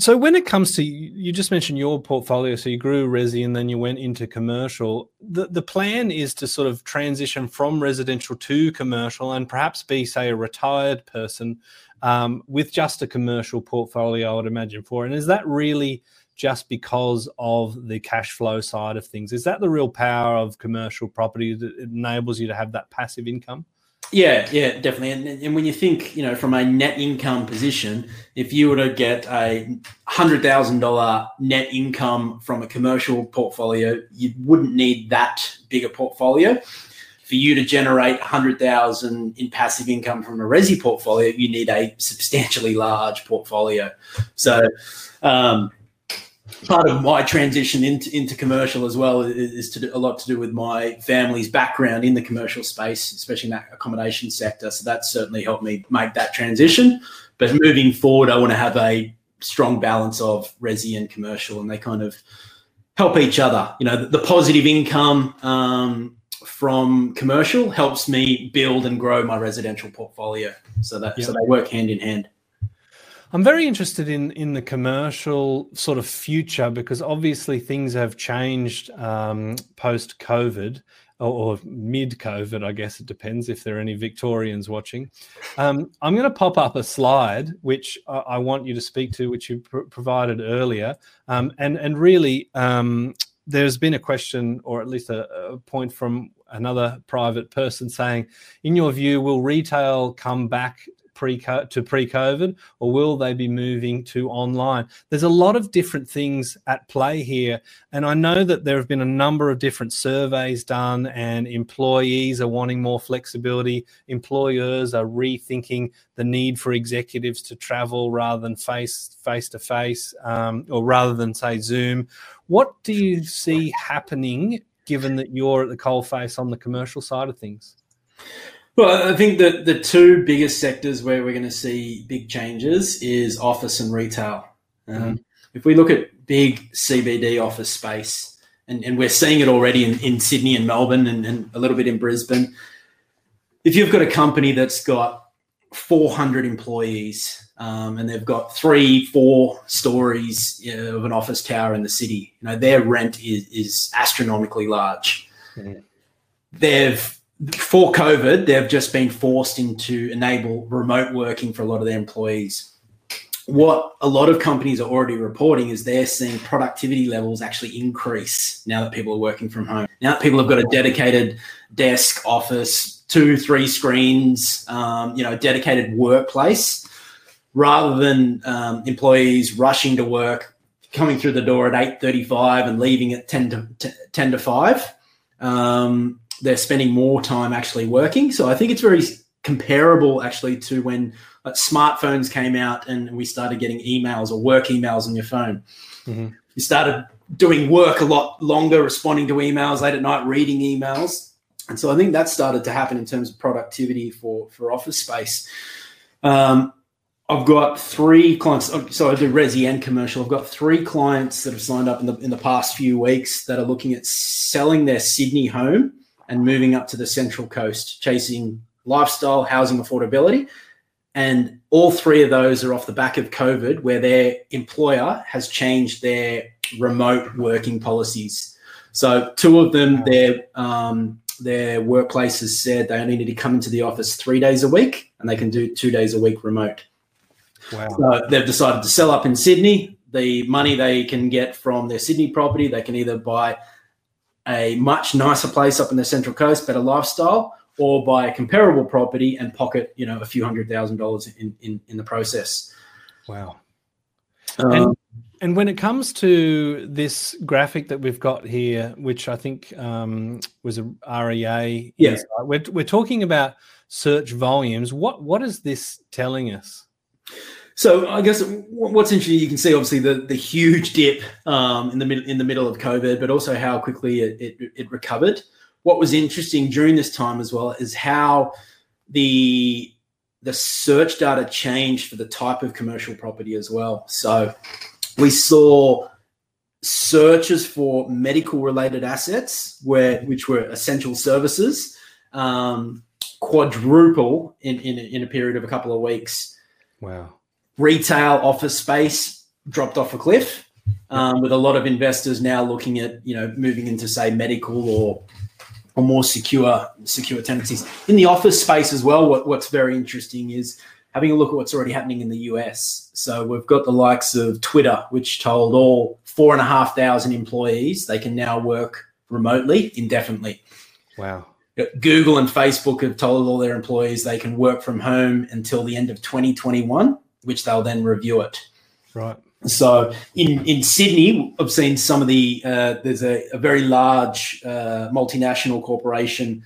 So when it comes to, you just mentioned your portfolio, so you grew resi and then you went into commercial. The the plan is to sort of transition from residential to commercial and perhaps be, say, a retired person um, with just a commercial portfolio, I would imagine, for. And is that really just because of the cash flow side of things? Is that the real power of commercial property that enables you to have that passive income? Yeah, yeah, definitely. And, and when you think, you know, from a net income position, if you were to get a one hundred thousand dollars net income from a commercial portfolio, you wouldn't need that big a portfolio. For you to generate one hundred thousand dollars in passive income from a resi portfolio, you need a substantially large portfolio. So um, part of my transition into, into commercial as well is, is to do, a lot to do with my family's background in the commercial space, especially in that accommodation sector. So that certainly helped me make that transition. But moving forward, I want to have a strong balance of resi and commercial, and they kind of help each other. You know, the, the positive income um, from commercial helps me build and grow my residential portfolio. So that yep. so they work hand in hand. I'm very interested in, in the commercial sort of future, because obviously things have changed um, post-COVID or, or mid-COVID, I guess it depends if there are any Victorians watching. Um, I'm going to pop up a slide, which I, I want you to speak to, which you pr- provided earlier. Um, and, and really, um, there's been a question, or at least a, a point from another private person saying, in your view, will retail come back Pre to pre-COVID, or will they be moving to online? There's a lot of different things at play here, and I know that there have been a number of different surveys done, and employees are wanting more flexibility. Employers are rethinking the need for executives to travel rather than face face to face, um, or rather than say Zoom. What do you see happening, given that you're at the coalface on the commercial side of things? Well, I think that the two biggest sectors where we're going to see big changes is office and retail. Um, mm-hmm. If we look at big C B D office space, and, and we're seeing it already in, in Sydney and Melbourne and, and a little bit in Brisbane, if you've got a company that's got four hundred employees um, and they've got three, four stories you know, of an office tower in the city, you know, their rent is, is astronomically large. Mm-hmm. They've For COVID, they've just been forced into enable remote working for a lot of their employees. what a lot of companies are already reporting is they're seeing productivity levels actually increase now that people are working from home. Now that people have got a dedicated desk, office, two, three screens, um, you know, dedicated workplace, rather than um, employees rushing to work, coming through the door at eight thirty-five and leaving at ten to five. Um, they're spending more time actually working. So I think it's very comparable actually to when uh, smartphones came out and we started getting emails or work emails on your phone. Mm-hmm. You started doing work a lot longer, responding to emails late at night, reading emails. And so I think that started to happen in terms of productivity for, for office space. Um, I've got three clients, so I do resi and commercial. I've got three clients that have signed up in the in the past few weeks that are looking at selling their Sydney home and moving up to the Central Coast, chasing lifestyle, housing affordability. And all three of those are off the back of COVID, where their employer has changed their remote working policies. So two of them, their um, their workplace has said they only need to come into the office three days a week and they can do two days a week remote. Wow. So they've decided to sell up in Sydney. The money they can get from their Sydney property, they can either buy a much nicer place up in the Central Coast, better lifestyle, or buy a comparable property and pocket, you know, a few hundred thousand dollars in, in, in the process. Wow. Um, and, and when it comes to this graphic that we've got here, which I think um, was a R E A, yeah. we're, we're talking about search volumes. What What is this telling us? So I guess what's interesting, you can see obviously the, the huge dip um, in the mid, in the middle of COVID, but also how quickly it, it, it recovered. What was interesting during this time as well is how the the search data changed for the type of commercial property as well. So we saw searches for medical-related assets, where which were essential services, um, quadruple in, in in a period of a couple of weeks. Wow. Retail office space dropped off a cliff, um, with a lot of investors now looking at, you know, moving into, say, medical or or more secure secure tenancies. In the office space as well, what, what's very interesting is having a look at what's already happening in the U S. So we've got the likes of Twitter, which told all four and a half thousand employees they can now work remotely indefinitely. Wow. Google and Facebook have told all their employees they can work from home until the end of twenty twenty-one, which they'll then review it. Right. So in, in Sydney, I've seen some of the uh, – there's a, a very large uh, multinational corporation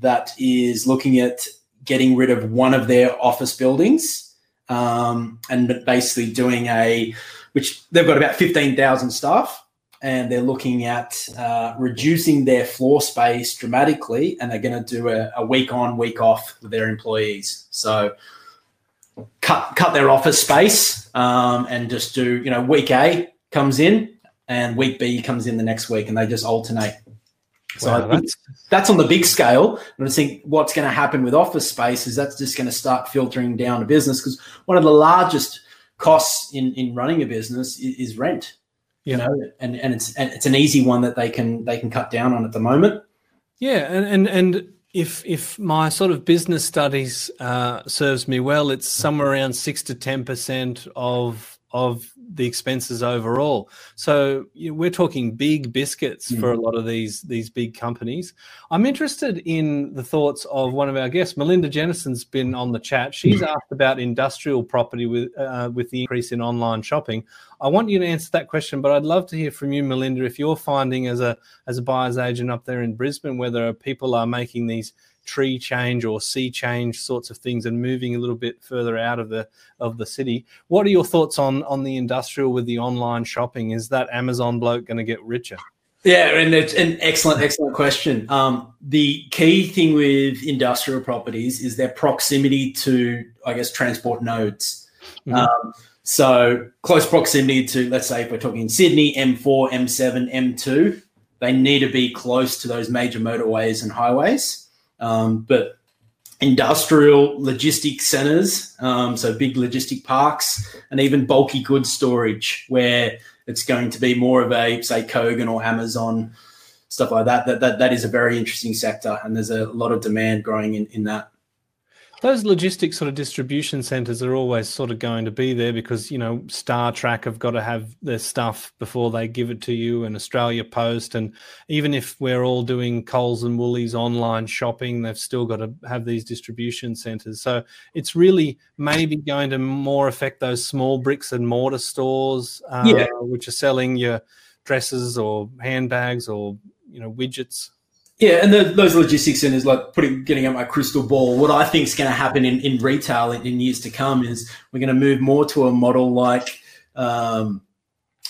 that is looking at getting rid of one of their office buildings um, and basically doing a – which they've got about fifteen thousand staff. And they're looking at uh, reducing their floor space dramatically, and they're going to do a, a week on, week off with their employees. So cut cut their office space um, and just do, you know, week A comes in and week B comes in the next week, and they just alternate. So wow, I think that's... that's on the big scale. And I think what's going to happen with office space is that's just going to start filtering down to business, because one of the largest costs in, in running a business is, is rent. You know, and, and it's and it's an easy one that they can they can cut down on at the moment. Yeah, and and, and if if my sort of business studies uh, serves me well, it's somewhere around six to ten percent of of the expenses overall. So you know, we're talking big biscuits mm. for a lot of these these big companies. I'm interested in the thoughts of one of our guests, Melinda Jennison's been on the chat. She's mm. asked about industrial property with uh, with the increase in online shopping. I want you to answer that question, but I'd love to hear from you, Melinda, if you're finding as a as a buyer's agent up there in Brisbane, whether people are making these tree change or sea change sorts of things and moving a little bit further out of the of the city. What are your thoughts on, on the industrial with the online shopping? Is that Amazon bloke going to get richer? Yeah, and it's an excellent, excellent question. Um, the key thing with industrial properties is their proximity to, I guess, transport nodes. Mm-hmm. Um So close proximity to, let's say if we're talking Sydney, M four, M seven, M two, they need to be close to those major motorways and highways. Um, but industrial logistics centres, um, so big logistic parks, and even bulky goods storage where it's going to be more of a, say, Kogan or Amazon, stuff like that, that, that, that is a very interesting sector, and there's a lot of demand growing in, in that. Those logistics sort of distribution centres are always sort of going to be there because, you know, StarTrack have got to have their stuff before they give it to you, and Australia Post. And even if we're all doing Coles and Woolies online shopping, they've still got to have these distribution centres. So it's really maybe going to more affect those small bricks and mortar stores, uh, yeah. which are selling your dresses or handbags or, you know, widgets. Yeah, and the, those logistics centers, like putting, getting out my crystal ball, what I think is going to happen in, in retail in, in years to come is we're going to move more to a model like, um,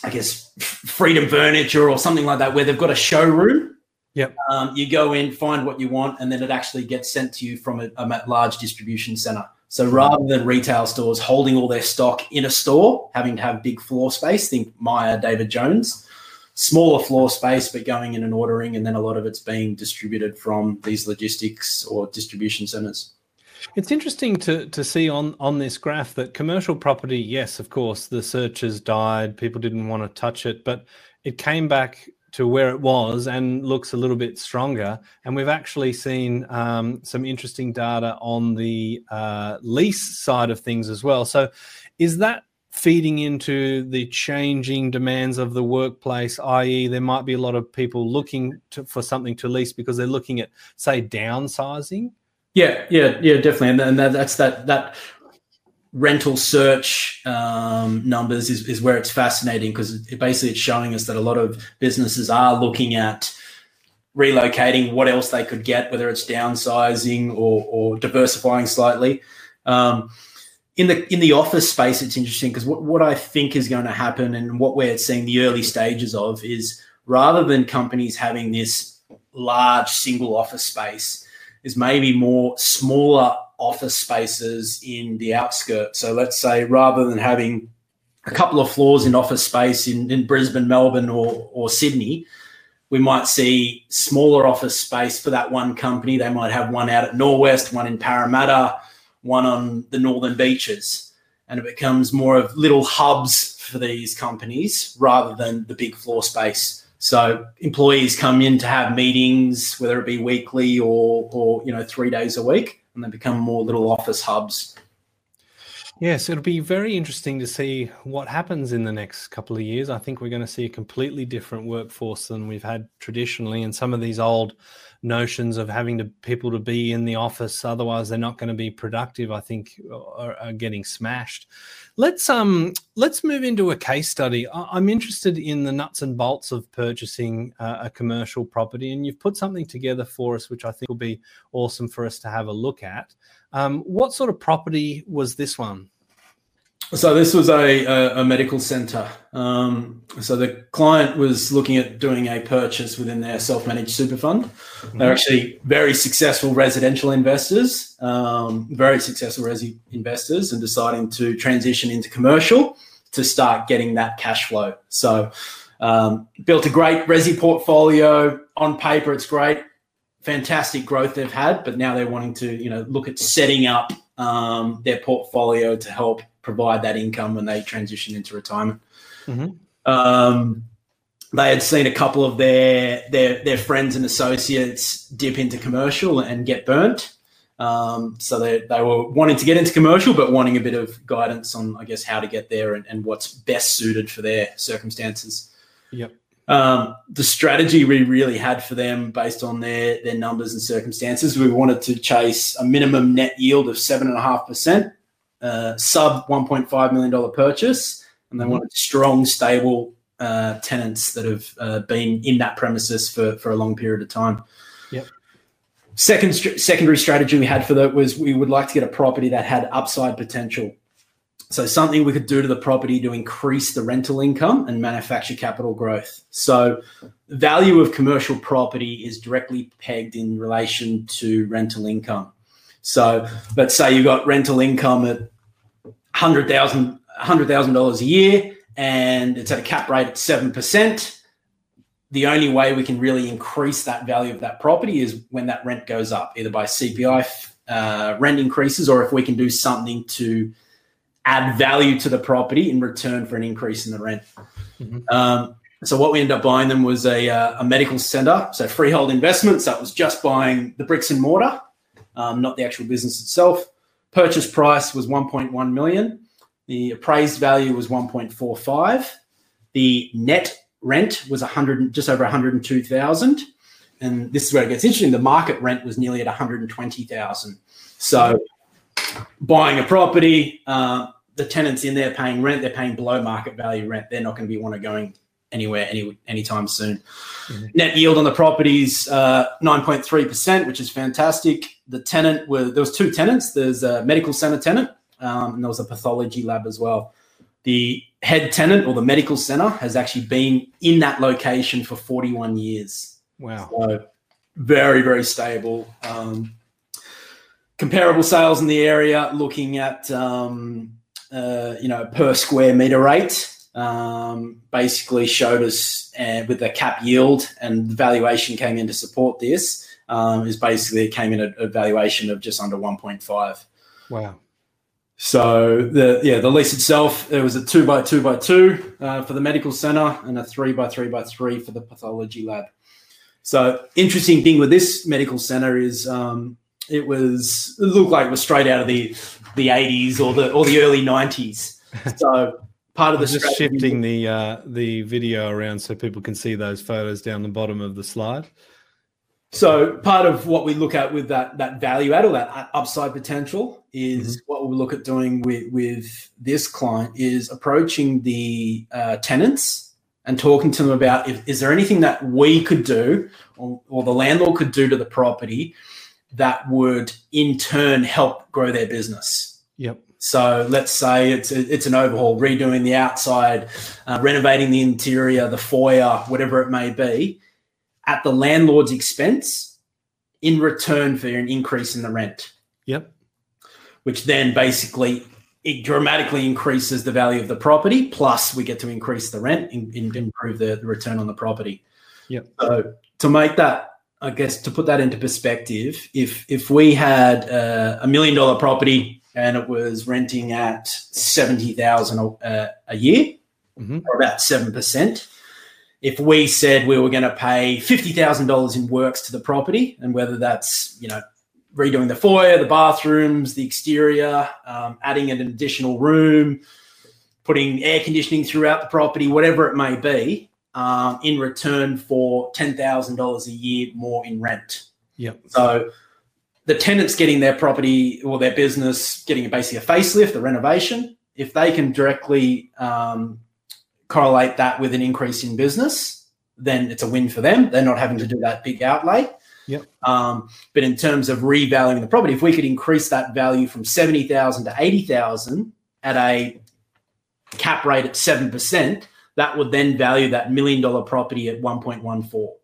I guess, Freedom Furniture or something like that, where they've got a showroom. Yep. Um, you go in, find what you want, and then it actually gets sent to you from a, a large distribution center. So rather than retail stores holding all their stock in a store, having to have big floor space, think Myer, David Jones. Smaller floor space, but going in and ordering, and then a lot of it's being distributed from these logistics or distribution centres. It's interesting to to see on, on this graph that commercial property, yes, of course, the searches died, people didn't want to touch it, but it came back to where it was and looks a little bit stronger. And we've actually seen um, some interesting data on the uh, lease side of things as well. So is that feeding into the changing demands of the workplace, that is there might be a lot of people looking to, for something to lease because they're looking at, say, downsizing? Yeah, yeah, yeah, definitely. And, and that, that's that that rental search um, numbers is, is where it's fascinating because it basically it's showing us that a lot of businesses are looking at relocating, what else they could get, whether it's downsizing or, or diversifying slightly. Um In the in the office space, it's interesting because what, what I think is going to happen and what we're seeing the early stages of is rather than companies having this large single office space, is maybe more smaller office spaces in the outskirts. So let's say rather than having a couple of floors in office space in, in Brisbane, Melbourne or, or Sydney, we might see smaller office space for that one company. They might have one out at Norwest, one in Parramatta, one on the northern beaches, and it becomes more of little hubs for these companies rather than the big floor space. So employees come in to have meetings, whether it be weekly or, or you know, three days a week, and they become more little office hubs. Yes, it'll be very interesting to see what happens in the next couple of years. I think we're going to see a completely different workforce than we've had traditionally, and some of these old notions of having to, people to be in the office, otherwise they're not going to be productive, I think are, are getting smashed. Let's um let's move into a case study. I'm interested in the nuts and bolts of purchasing uh, a commercial property, and you've put something together for us, which I think will be awesome for us to have a look at. Um, what sort of property was this one? So this was a, a, a medical centre. Um, so the client was looking at doing a purchase within their self-managed super fund. Mm-hmm. They're actually very successful residential investors, um, very successful resi investors, and deciding to transition into commercial to start getting that cash flow. So um, built a great resi portfolio. On paper, it's great. Fantastic growth they've had, but now they're wanting to, you know, look at setting up um, their portfolio to help provide that income when they transition into retirement. Mm-hmm. Um, they had seen a couple of their, their their friends and associates dip into commercial and get burnt. Um, so they, they were wanting to get into commercial but wanting a bit of guidance on, I guess, how to get there and, and what's best suited for their circumstances. Yep. Um, the strategy we really had for them based on their, their numbers and circumstances, we wanted to chase a minimum net yield of seven point five percent. Uh, sub one point five million dollars purchase, and they wanted strong, stable uh, tenants that have uh, been in that premises for, for a long period of time. Yep. Second st- secondary strategy we had for that was we would like to get a property that had upside potential. So something we could do to the property to increase the rental income and manufacture capital growth. So value of commercial property is directly pegged in relation to rental income. So let's say you've got rental income at one hundred thousand dollars one hundred thousand dollars a year and it's at a cap rate at seven percent. The only way we can really increase that value of that property is when that rent goes up, either by C P I uh, rent increases or if we can do something to add value to the property in return for an increase in the rent. Mm-hmm. Um, so what we ended up buying them was a, uh, a medical centre, so freehold investments. That was just buying the bricks and mortar. Um, not the actual business itself. Purchase price was one point one million. The appraised value was one point four five. The net rent was one hundred, just over one hundred two thousand. And this is where it gets interesting. The market rent was nearly at one hundred twenty thousand. So buying a property, uh, the tenants in there paying rent, they're paying below market value rent. They're not going to be want to going anywhere any anytime soon. Mm-hmm. Net yield on the properties, uh, nine point three percent, which is fantastic. The tenant were, there was two tenants. There's a medical centre tenant um, and there was a pathology lab as well. The head tenant or the medical centre has actually been in that location for forty-one years. Wow. So very, very stable. Um, comparable sales in the area, looking at, um, uh, you know, per square metre rate, um, basically showed us uh, with the cap yield, and the valuation came in to support this, um, is basically it came in a, a valuation of just under one point five. Wow. So, the yeah, the lease itself, it was a two by two by two uh, for the medical centre and a three by three by three for the pathology lab. So, interesting thing with this medical centre is um, it was it looked like it was straight out of the the eighties or the or the early nineties. So, part of the I'm just shifting the uh, the video around so people can see those photos down the bottom of the slide. So part of what we look at with that that value add or that upside potential is mm-hmm. what we look at doing with, with this client is approaching the uh, tenants and talking to them about if is there anything that we could do or, or the landlord could do to the property that would in turn help grow their business. Yep. So let's say it's a, it's an overhaul, redoing the outside, uh, renovating the interior, the foyer, whatever it may be, at the landlord's expense in return for an increase in the rent. Yep. Which then basically it dramatically increases the value of the property, plus we get to increase the rent and, and improve the, the return on the property. Yep. So to make that, I guess, to put that into perspective, if if we had a, a million dollar property and it was renting at seventy thousand dollars a, a year, mm-hmm. or about seven percent, if we said we were going to pay fifty thousand dollars in works to the property, and whether that's, you know, redoing the foyer, the bathrooms, the exterior, um, adding an additional room, putting air conditioning throughout the property, whatever it may be, um, in return for ten thousand dollars a year more in rent. Yep. So the tenant's getting their property or their business, getting basically a facelift, a renovation. If they can directly um, correlate that with an increase in business, then it's a win for them. They're not having to do that big outlay. Yep. Um, but in terms of revaluing the property, if we could increase that value from seventy thousand dollars to eighty thousand dollars at a cap rate at seven percent, that would then value that million-dollar property at one point one four.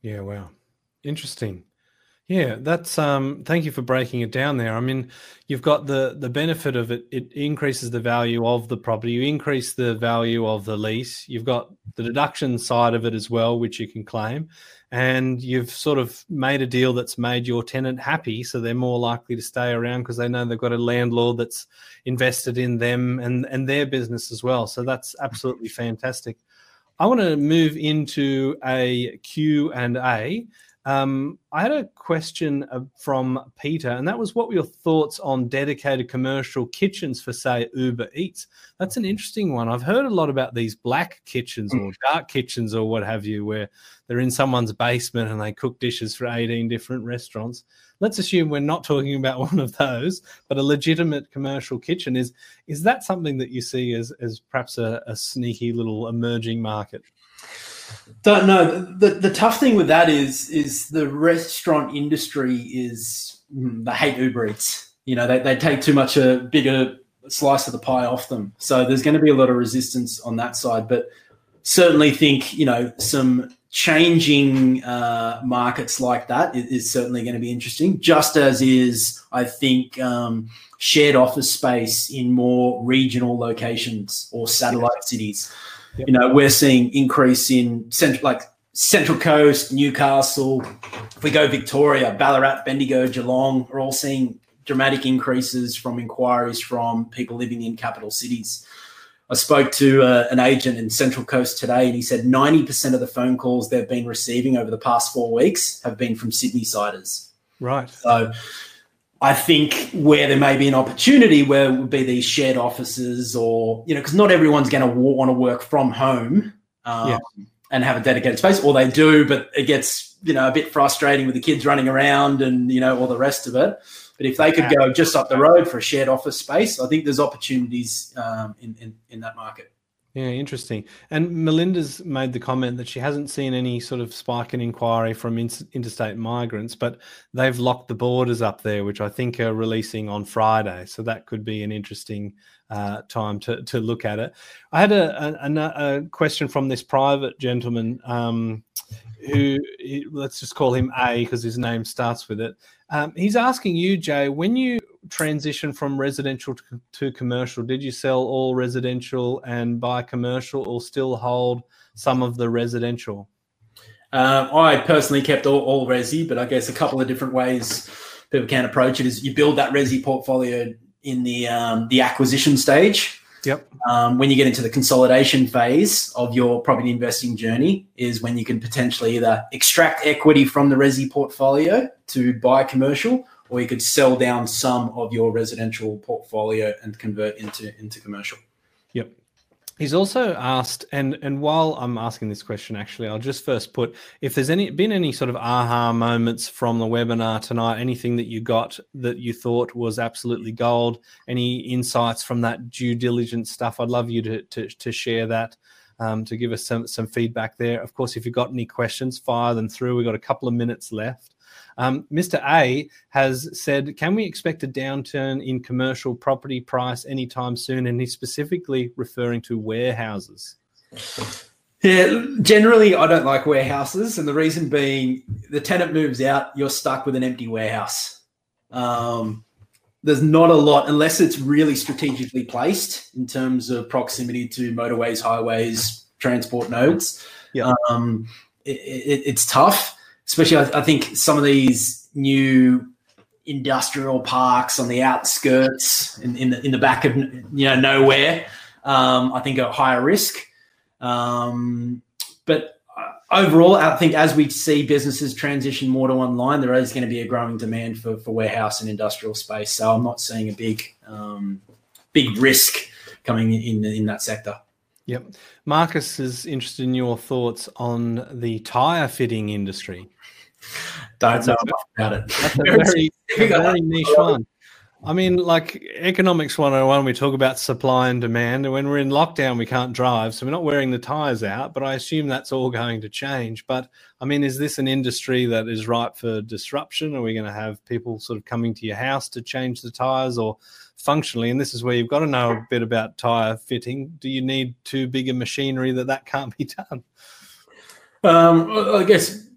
Yeah, wow. Interesting. Yeah, that's um, – thank you for breaking it down there. I mean, you've got the the benefit of it. It increases the value of the property. You increase the value of the lease. You've got the deduction side of it as well, which you can claim, and you've sort of made a deal that's made your tenant happy, so they're more likely to stay around because they know they've got a landlord that's invested in them and, and their business as well. So that's absolutely fantastic. I want to move into a Q and A. Um, I had a question from Peter, and that was, what were your thoughts on dedicated commercial kitchens for, say, Uber Eats? That's an interesting one. I've heard a lot about these black kitchens or dark kitchens or what have you, where they're in someone's basement and they cook dishes for eighteen different restaurants. Let's assume we're not talking about one of those, but a legitimate commercial kitchen. Is is that something that you see as, as perhaps a, a sneaky little emerging market? Don't know. The, the tough thing with that is is the restaurant industry is they hate Uber Eats. You know, they, they take too much a bigger slice of the pie off them. So there's going to be a lot of resistance on that side. But certainly think, you know, some changing uh, markets like that is, is certainly going to be interesting, just as is, I think, um, shared office space in more regional locations or satellite yeah. cities. Yep. You know, we're seeing increase in central, like Central Coast, Newcastle. If we go Victoria, Ballarat, Bendigo, Geelong, we're all seeing dramatic increases from inquiries from people living in capital cities. I spoke to uh, an agent in Central Coast today, and he said ninety percent of the phone calls they've been receiving over the past four weeks have been from Sydney-siders. Right. So I think where there may be an opportunity where it would be these shared offices or, you know, because not everyone's going to want to work from home um, yeah. and have a dedicated space, or they do, but it gets, you know, a bit frustrating with the kids running around and, you know, all the rest of it. But if they could go just up the road for a shared office space, I think there's opportunities um, in, in, in that market. Yeah, interesting. And Melinda's made the comment that she hasn't seen any sort of spike in inquiry from in- interstate migrants, but they've locked the borders up there, which I think are releasing on Friday. So that could be an interesting uh, time to, to look at it. I had a, a, a question from this private gentleman um, who, let's just call him A because his name starts with it. Um, he's asking you, Jay, when you transition from residential to, to commercial, did you sell all residential and buy commercial, or still hold some of the residential? Uh, I personally kept all, all resi, but I guess a couple of different ways people can approach it is you build that resi portfolio in the um, the acquisition stage. Yep. Um, when you get into the consolidation phase of your property investing journey is when you can potentially either extract equity from the resi portfolio to buy commercial, or you could sell down some of your residential portfolio and convert into, into commercial. Yep. He's also asked, and, and while I'm asking this question, actually, I'll just first put, if there's any been any sort of aha moments from the webinar tonight, anything that you got that you thought was absolutely gold, any insights from that due diligence stuff, I'd love you to to, to share that, um, to give us some, some feedback there. Of course, if you've got any questions, fire them through. We've got a couple of minutes left. Um, Mister A has said, can we expect a downturn in commercial property price anytime soon? And he's specifically referring to warehouses. Yeah, generally I don't like warehouses, and the reason being the tenant moves out, you're stuck with an empty warehouse. Um, there's not a lot, unless it's really strategically placed in terms of proximity to motorways, highways, transport nodes. Yeah. Um, it, it, it's tough. Especially, I think some of these new industrial parks on the outskirts, in, in the in the back of you know nowhere, um, I think are higher risk. Um, but overall, I think as we see businesses transition more to online, there is going to be a growing demand for for warehouse and industrial space. So I'm not seeing a big um, big risk coming in in that sector. Yep. Marcus is interested in your thoughts on the tyre fitting industry. Don't know about it. That's a very, a very niche one. I mean, like Economics one oh one, we talk about supply and demand, and when we're in lockdown, we can't drive, so we're not wearing the tyres out, but I assume that's all going to change. But, I mean, is this an industry that is ripe for disruption? Are we going to have people sort of coming to your house to change the tyres or functionally? And this is where you've got to know a bit about tyre fitting. Do you need too big a machinery that that can't be done? Um, I guess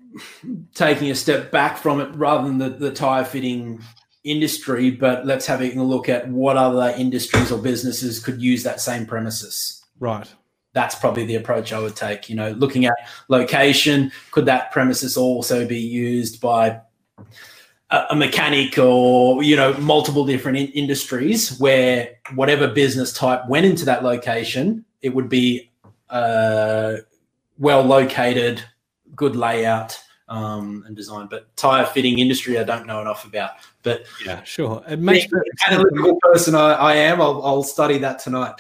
taking a step back from it rather than the, the tyre fitting industry, but let's have a look at what other industries or businesses could use that same premises. Right. That's probably the approach I would take, you know, looking at location. Could that premises also be used by a, a mechanic or, you know, multiple different in- industries where whatever business type went into that location, it would be uh, well located, good layout, Um, and design, but tyre fitting industry I don't know enough about. But yeah, sure. It makes being an analytical person I, I am. I'll, I'll study that tonight.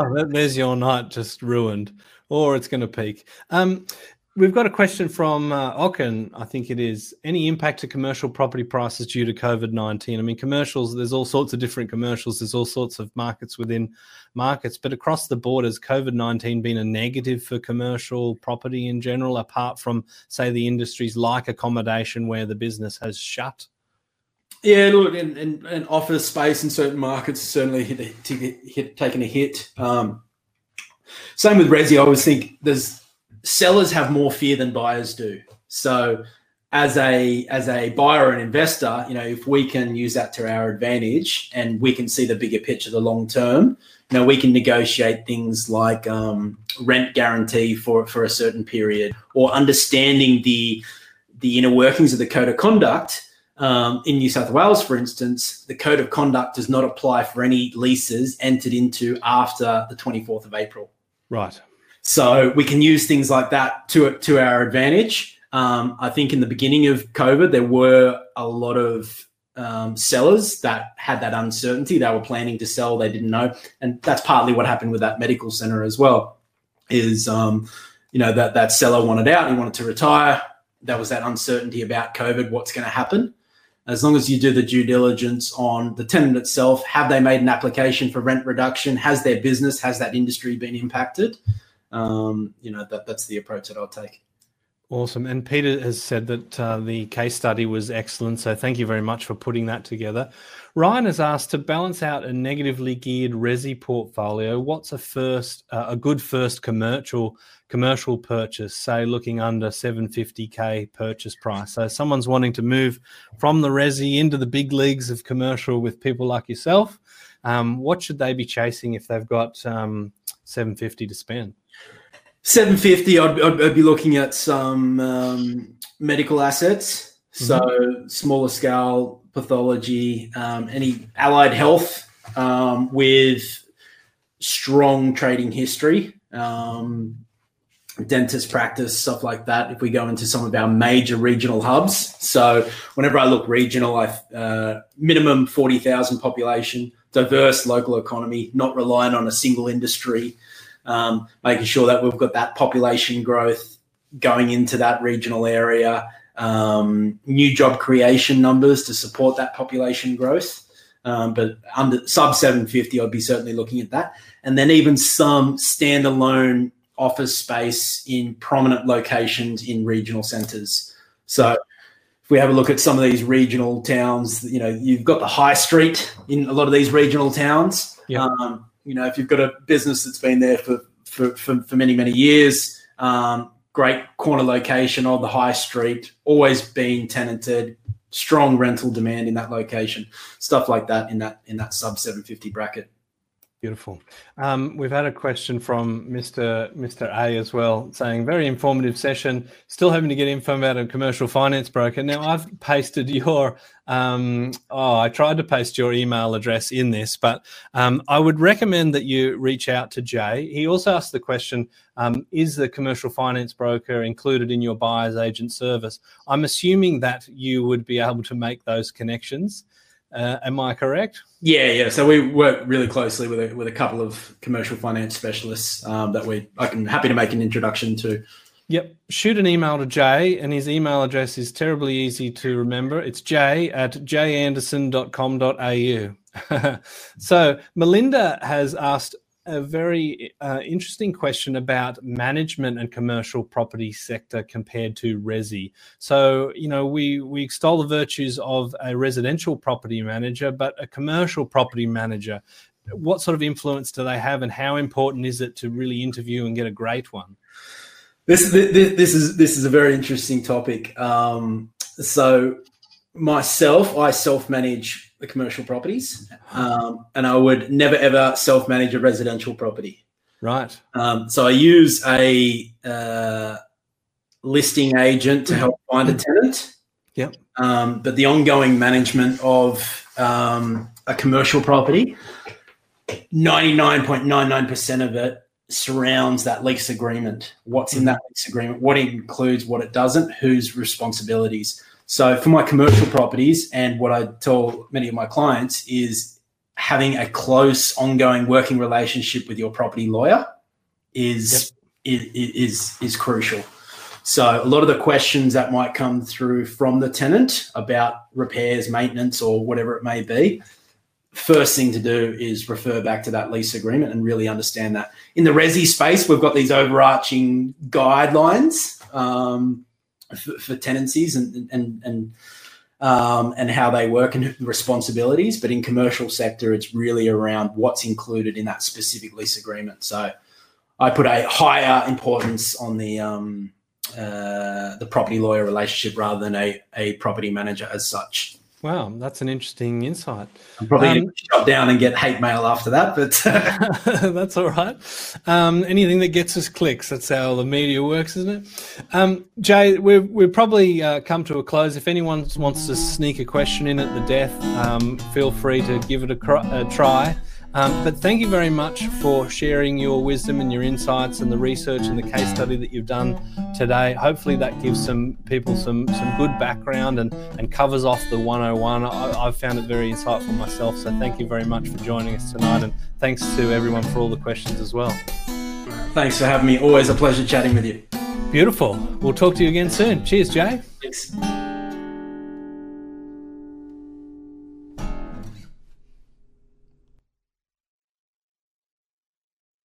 Oh, there's your night just ruined, or it's going to peak. Um, we've got a question from uh, Ocken, I think it is. Any impact to commercial property prices due to COVID nineteen? I mean, commercials, there's all sorts of different commercials. There's all sorts of markets within markets. But across the board, has COVID nineteen been a negative for commercial property in general, apart from, say, the industries like accommodation where the business has shut? Yeah, look, and, and, and office space in certain markets certainly hit, hit, hit, taken a hit. Um, same with resi. I always think there's... sellers have more fear than buyers do. So as a as a buyer and investor, you know, if we can use that to our advantage and we can see the bigger picture, the long term, you know, we can negotiate things like um, rent guarantee for, for a certain period, or understanding the the inner workings of the code of conduct. Um, in New South Wales, for instance, the code of conduct does not apply for any leases entered into after the twenty-fourth of April. Right. So we can use things like that to to our advantage. Um, I think in the beginning of COVID, there were a lot of um, sellers that had that uncertainty. They were planning to sell, they didn't know. And that's partly what happened with that medical center as well, is, um, you know, that, that seller wanted out, he wanted to retire. There was that uncertainty about COVID, what's going to happen. As long as you do the due diligence on the tenant itself, have they made an application for rent reduction? Has their business, has that industry been impacted? Um, you know, that, that's the approach that I'll take. Awesome. And Peter has said that uh, the case study was excellent. So thank you very much for putting that together. Ryan has asked, to balance out a negatively geared resi portfolio, what's a first, uh, a good first commercial commercial purchase, say looking under seven hundred fifty thousand dollars purchase price? So someone's wanting to move from the resi into the big leagues of commercial with people like yourself. Um, what should they be chasing if they've got um, seven hundred fifty thousand dollars to spend? seven hundred fifty thousand dollars, I'd, I'd be looking at some um, medical assets, so mm-hmm. smaller scale pathology, um, any allied health um, with strong trading history, um, dentist practice, stuff like that, if we go into some of our major regional hubs. So whenever I look regional, I uh, minimum forty thousand population, diverse local economy, not reliant on a single industry. Um, making sure that we've got that population growth going into that regional area, um, new job creation numbers to support that population growth. Um, but under sub seven hundred fifty, I'd be certainly looking at that. And then even some standalone office space in prominent locations in regional centres. So if we have a look at some of these regional towns, you know, you've got the high street in a lot of these regional towns. Yeah. Um, You know, if you've got a business that's been there for for, for, for many, many years, um, great corner location on the high street, always been tenanted, strong rental demand in that location, stuff like that in that in that sub seven hundred fifty bracket. Beautiful. Um, we've had a question from Mister Mister A as well, saying, very informative session, still having to get info about a commercial finance broker. Now, I've pasted your, um, oh, I tried to paste your email address in this, but um, I would recommend that you reach out to Jay. He also asked the question, um, is the commercial finance broker included in your buyer's agent service? I'm assuming that you would be able to make those connections. Uh, am I correct? Yeah, yeah. So we work really closely with a, with a couple of commercial finance specialists um, that we I can happy to make an introduction to. Yep. Shoot an email to Jay, and his email address is terribly easy to remember. It's jay at jayanderson dot com dot a u. So Melinda has asked a very uh, interesting question about management and commercial property sector compared to resi. So, you know, we, we extol the virtues of a residential property manager, but a commercial property manager, what sort of influence do they have, and how important is it to really interview and get a great one? This, this, this is this is a very interesting topic. Um, so myself, I self-manage the commercial properties, um, and I would never ever self-manage a residential property. Right. Um, so I use a uh, listing agent to help find a tenant. Yep. Um, but the ongoing management of um, a commercial property, ninety-nine point nine nine percent of it surrounds that lease agreement. What's in that lease agreement? What it includes? What it doesn't? Whose responsibilities? So for my commercial properties, and what I tell many of my clients is having a close ongoing working relationship with your property lawyer is, yep. is, is, is crucial. So a lot of the questions that might come through from the tenant about repairs, maintenance, or whatever it may be, first thing to do is refer back to that lease agreement and really understand that. In the resi space, we've got these overarching guidelines, um, For, for tenancies and and and um, and how they work and responsibilities, but in commercial sector, it's really around what's included in that specific lease agreement. So, I put a higher importance on the um, uh, the property lawyer relationship rather than a a property manager as such. Wow, that's an interesting insight. I'm probably um, going to shut down and get hate mail after that, but... That's all right. Um, anything that gets us clicks, that's how the media works, isn't it? Um, Jay, we've, we've probably uh, come to a close. If anyone wants to sneak a question in at the death, um, feel free to give it a, cr- a try. Um, but thank you very much for sharing your wisdom and your insights and the research and the case study that you've done today. Hopefully that gives some people some some good background and, and covers off the one oh one. I, I've found it very insightful myself, so thank you very much for joining us tonight, and thanks to everyone for all the questions as well. Thanks for having me. Always a pleasure chatting with you. Beautiful. We'll talk to you again soon. Cheers, Jay. Thanks.